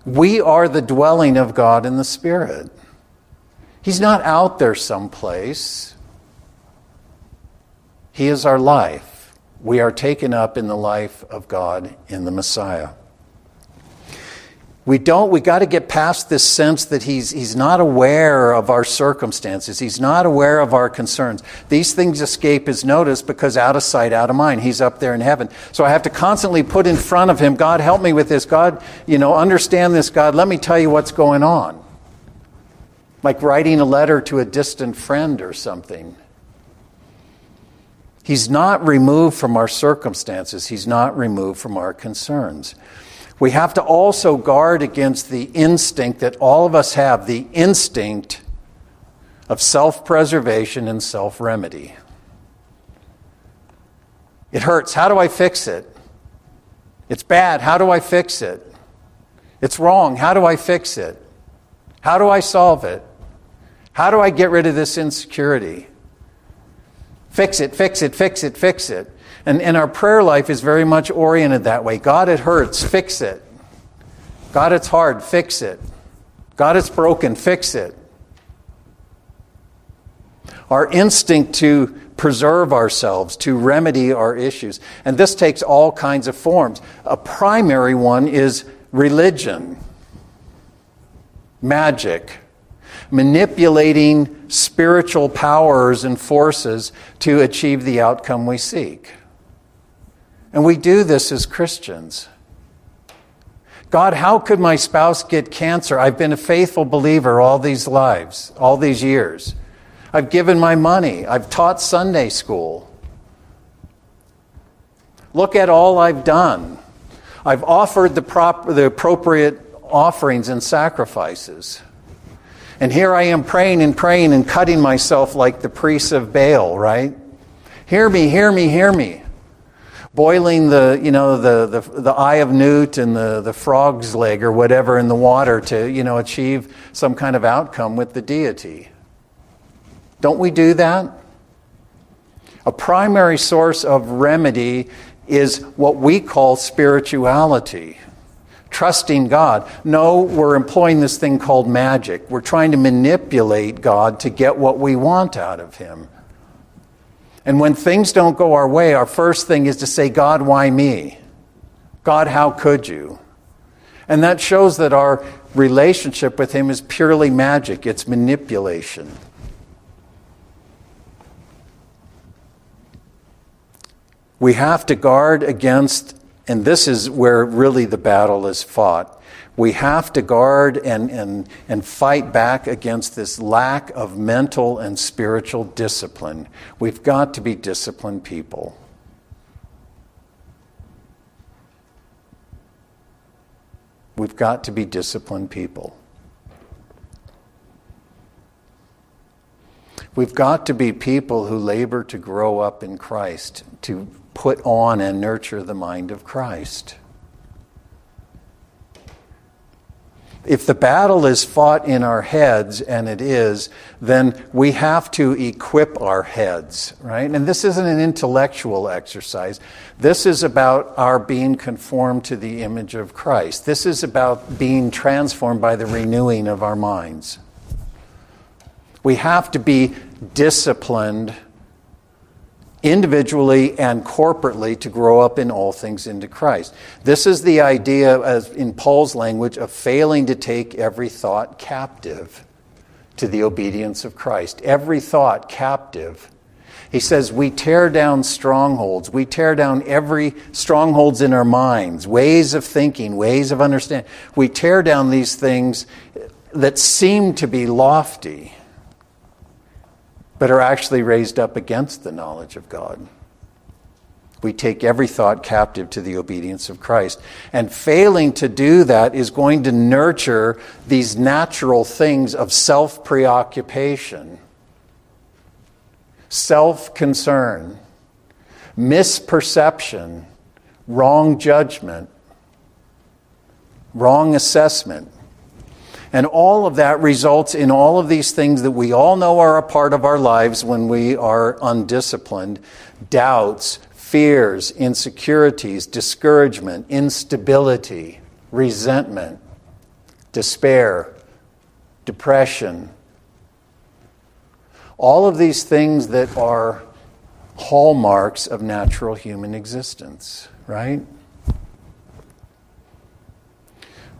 We are the dwelling of God in the Spirit. He's not out there someplace. He is our life. We are taken up in the life of God in the Messiah. We got to get past this sense that he's not aware of our circumstances. He's not aware of our concerns. These things escape his notice because out of sight, out of mind. He's up there in heaven. So I have to constantly put in front of him, God, help me with this. God, you know, understand this, God. Let me tell you what's going on. Like writing a letter to a distant friend or something. He's not removed from our circumstances. He's not removed from our concerns. We have to also guard against the instinct that all of us have, the instinct of self-preservation and self-remedy. It hurts. How do I fix it? It's bad. How do I fix it? It's wrong. How do I fix it? How do I solve it? How do I get rid of this insecurity? Fix it, fix it, fix it, fix it. And our prayer life is very much oriented that way. God, it hurts. Fix it. God, it's hard. Fix it. God, it's broken. Fix it. Our instinct to preserve ourselves, to remedy our issues. And this takes all kinds of forms. A primary one is religion, magic, manipulating spiritual powers and forces to achieve the outcome we seek. And we do this as Christians. God, how could my spouse get cancer? I've been a faithful believer all these years. I've given my money. I've taught Sunday school. Look at all I've done. I've offered the appropriate offerings and sacrifices. And here I am praying and praying and cutting myself like the priests of Baal, right? Hear me, hear me, hear me. Boiling the eye of newt and the frog's leg or whatever in the water to, achieve some kind of outcome with the deity. Don't we do that? A primary source of remedy is what we call spirituality. Trusting God. No, we're employing this thing called magic. We're trying to manipulate God to get what we want out of Him. And when things don't go our way, our first thing is to say, God, why me? God, how could you? And that shows that our relationship with Him is purely magic. It's manipulation. We have to guard against, and this is where really the battle is fought. We have to guard and fight back against this lack of mental and spiritual discipline. We've got to be disciplined people. We've got to be disciplined people. We've got to be people who labor to grow up in Christ, to put on and nurture the mind of Christ. If the battle is fought in our heads, and it is, then we have to equip our heads, right? And this isn't an intellectual exercise. This is about our being conformed to the image of Christ. This is about being transformed by the renewing of our minds. We have to be disciplined individually and corporately to grow up in all things into Christ. This is the idea, as in Paul's language, of failing to take every thought captive to the obedience of Christ. Every thought captive. He says we tear down strongholds. We tear down every strongholds in our minds, ways of thinking, ways of understanding. We tear down these things that seem to be lofty, but are actually raised up against the knowledge of God. We take every thought captive to the obedience of Christ. And failing to do that is going to nurture these natural things of self-preoccupation, self-concern, misperception, wrong judgment, wrong assessment. And all of that results in all of these things that we all know are a part of our lives when we are undisciplined. Doubts, fears, insecurities, discouragement, instability, resentment, despair, depression. All of these things that are hallmarks of natural human existence, right?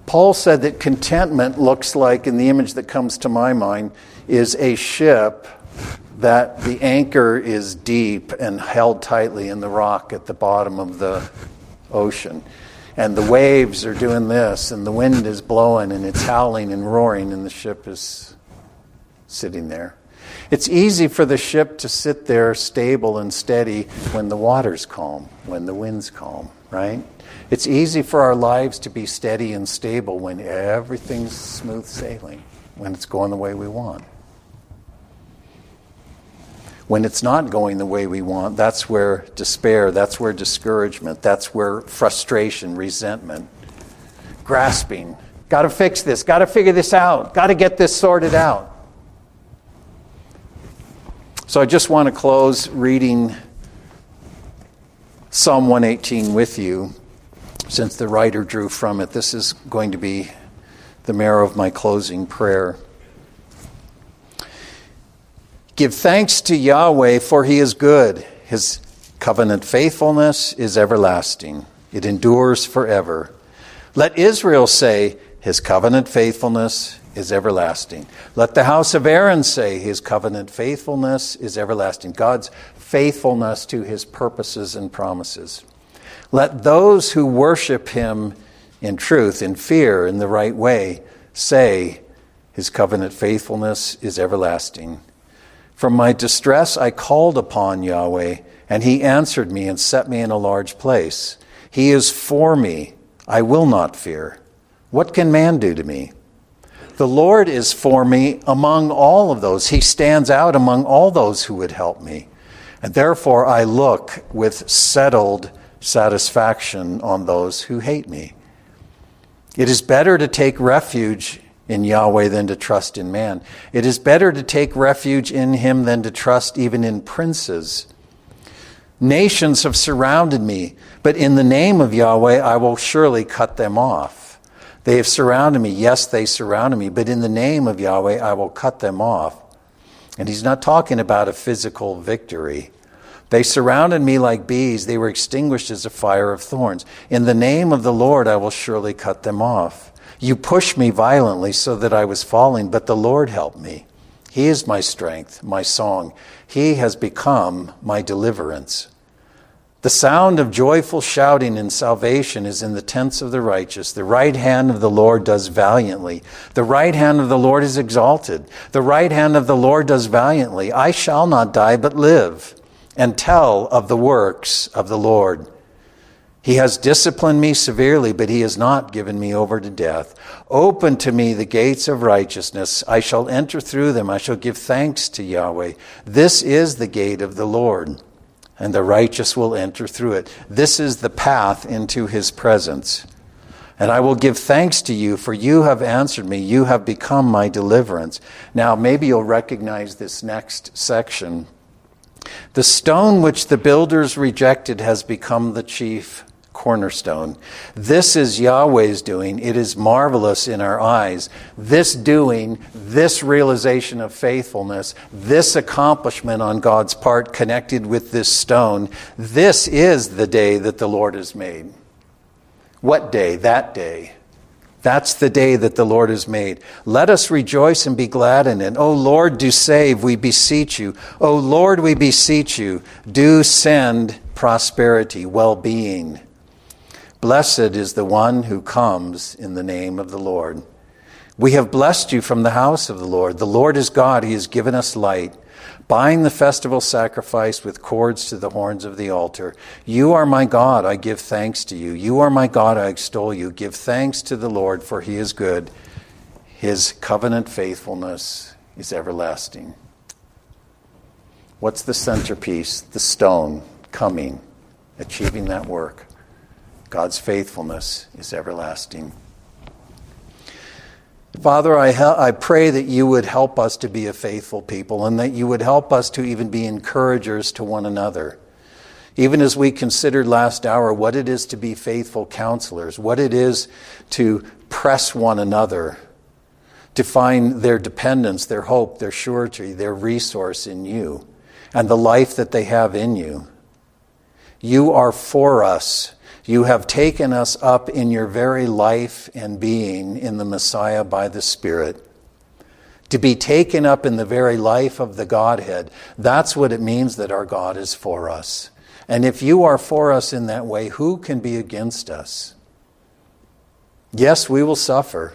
Paul said that contentment looks like, and the image that comes to my mind, is a ship that the anchor is deep and held tightly in the rock at the bottom of the ocean. And the waves are doing this, and the wind is blowing, and it's howling and roaring, and the ship is sitting there. It's easy for the ship to sit there stable and steady when the water's calm, when the wind's calm, right? It's easy for our lives to be steady and stable when everything's smooth sailing, when it's going the way we want. When it's not going the way we want, that's where despair, that's where discouragement, that's where frustration, resentment, grasping. Got to fix this. Got to figure this out. Got to get this sorted out. So I just want to close reading Psalm 118 with you, since the writer drew from it. This is going to be the marrow of my closing prayer. Give thanks to Yahweh, for he is good. His covenant faithfulness is everlasting. It endures forever. Let Israel say, his covenant faithfulness is everlasting. Let the house of Aaron say, his covenant faithfulness is everlasting. God's faithfulness to his purposes and promises. Let those who worship him in truth, in fear, in the right way, say, his covenant faithfulness is everlasting. From my distress I called upon Yahweh, and he answered me and set me in a large place. He is for me. I will not fear. What can man do to me? The Lord is for me among all of those. He stands out among all those who would help me. And therefore I look with settled satisfaction on those who hate me. It is better to take refuge in Yahweh than to trust in man. It is better to take refuge in him than to trust even in princes. Nations have surrounded me, but in the name of Yahweh I will surely cut them off. They have surrounded me. Yes, they surrounded me, but in the name of Yahweh I will cut them off. And he's not talking about a physical victory. They surrounded me like bees. They were extinguished as a fire of thorns. In the name of the Lord I will surely cut them off. You pushed me violently so that I was falling, but the Lord helped me. He is my strength, my song. He has become my deliverance. The sound of joyful shouting in salvation is in the tents of the righteous. The right hand of the Lord does valiantly. The right hand of the Lord is exalted. The right hand of the Lord does valiantly. I shall not die but live and tell of the works of the Lord. He has disciplined me severely, but he has not given me over to death. Open to me the gates of righteousness. I shall enter through them. I shall give thanks to Yahweh. This is the gate of the Lord, and the righteous will enter through it. This is the path into his presence. And I will give thanks to you, for you have answered me. You have become my deliverance. Now, maybe you'll recognize this next section. The stone which the builders rejected has become the chief cornerstone. This is Yahweh's doing. It is marvelous in our eyes. This doing, this realization of faithfulness, this accomplishment on God's part connected with this stone, this is the day that the Lord has made. What day? That day. That's the day that the Lord has made. Let us rejoice and be glad in it. O Lord, do save, we beseech you. O Lord, we beseech you, do send prosperity, well-being. Blessed is the one who comes in the name of the Lord. We have blessed you from the house of the Lord. The Lord is God. He has given us light. Bind the festival sacrifice with cords to the horns of the altar. You are my God, I give thanks to you. You are my God, I extol you. Give thanks to the Lord, for he is good. His covenant faithfulness is everlasting. What's the centerpiece? The stone coming, achieving that work. God's faithfulness is everlasting. Father, I pray that you would help us to be a faithful people, and that you would help us to even be encouragers to one another. Even as we considered last hour what it is to be faithful counselors, what it is to press one another, to find their dependence, their hope, their surety, their resource in you, and the life that they have in you. You are for us. You have taken us up in your very life and being in the Messiah by the Spirit. To be taken up in the very life of the Godhead, that's what it means that our God is for us. And if you are for us in that way, who can be against us? Yes, we will suffer.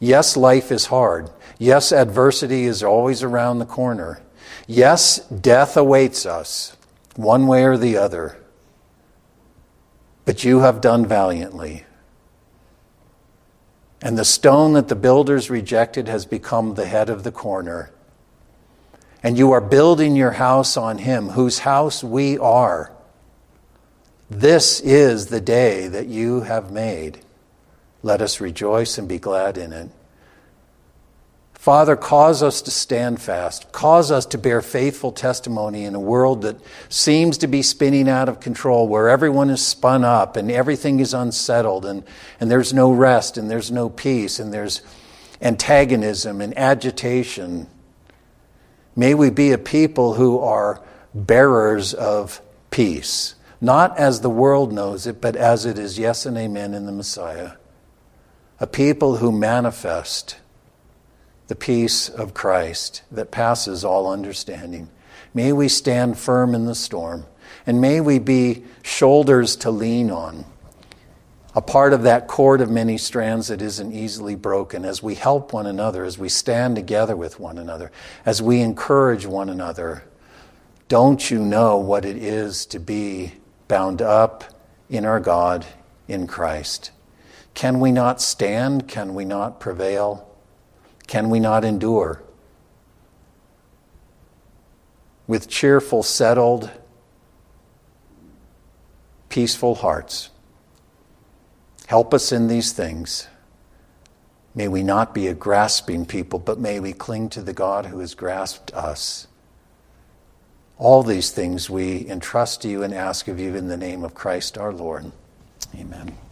Yes, life is hard. Yes, adversity is always around the corner. Yes, death awaits us, one way or the other. But you have done valiantly. And the stone that the builders rejected has become the head of the corner. and you are building your house on him, whose house we are. This is the day that you have made. Let us rejoice and be glad in it. Father, cause us to stand fast. Cause us to bear faithful testimony in a world that seems to be spinning out of control, where everyone is spun up and everything is unsettled, and there's no rest and there's no peace and there's antagonism and agitation. May we be a people who are bearers of peace, not as the world knows it, but as it is yes and amen in the Messiah. A people who manifest the peace of Christ that passes all understanding. May we stand firm in the storm, and may we be shoulders to lean on, a part of that cord of many strands that isn't easily broken, as we help one another, as we stand together with one another, as we encourage one another. Don't you know what it is to be bound up in our God, in Christ? Can we not stand? Can we not prevail? Can we not endure? With cheerful, settled, peaceful hearts, help us in these things. May we not be a grasping people, but may we cling to the God who has grasped us. All these things we entrust to you and ask of you in the name of Christ our Lord. Amen.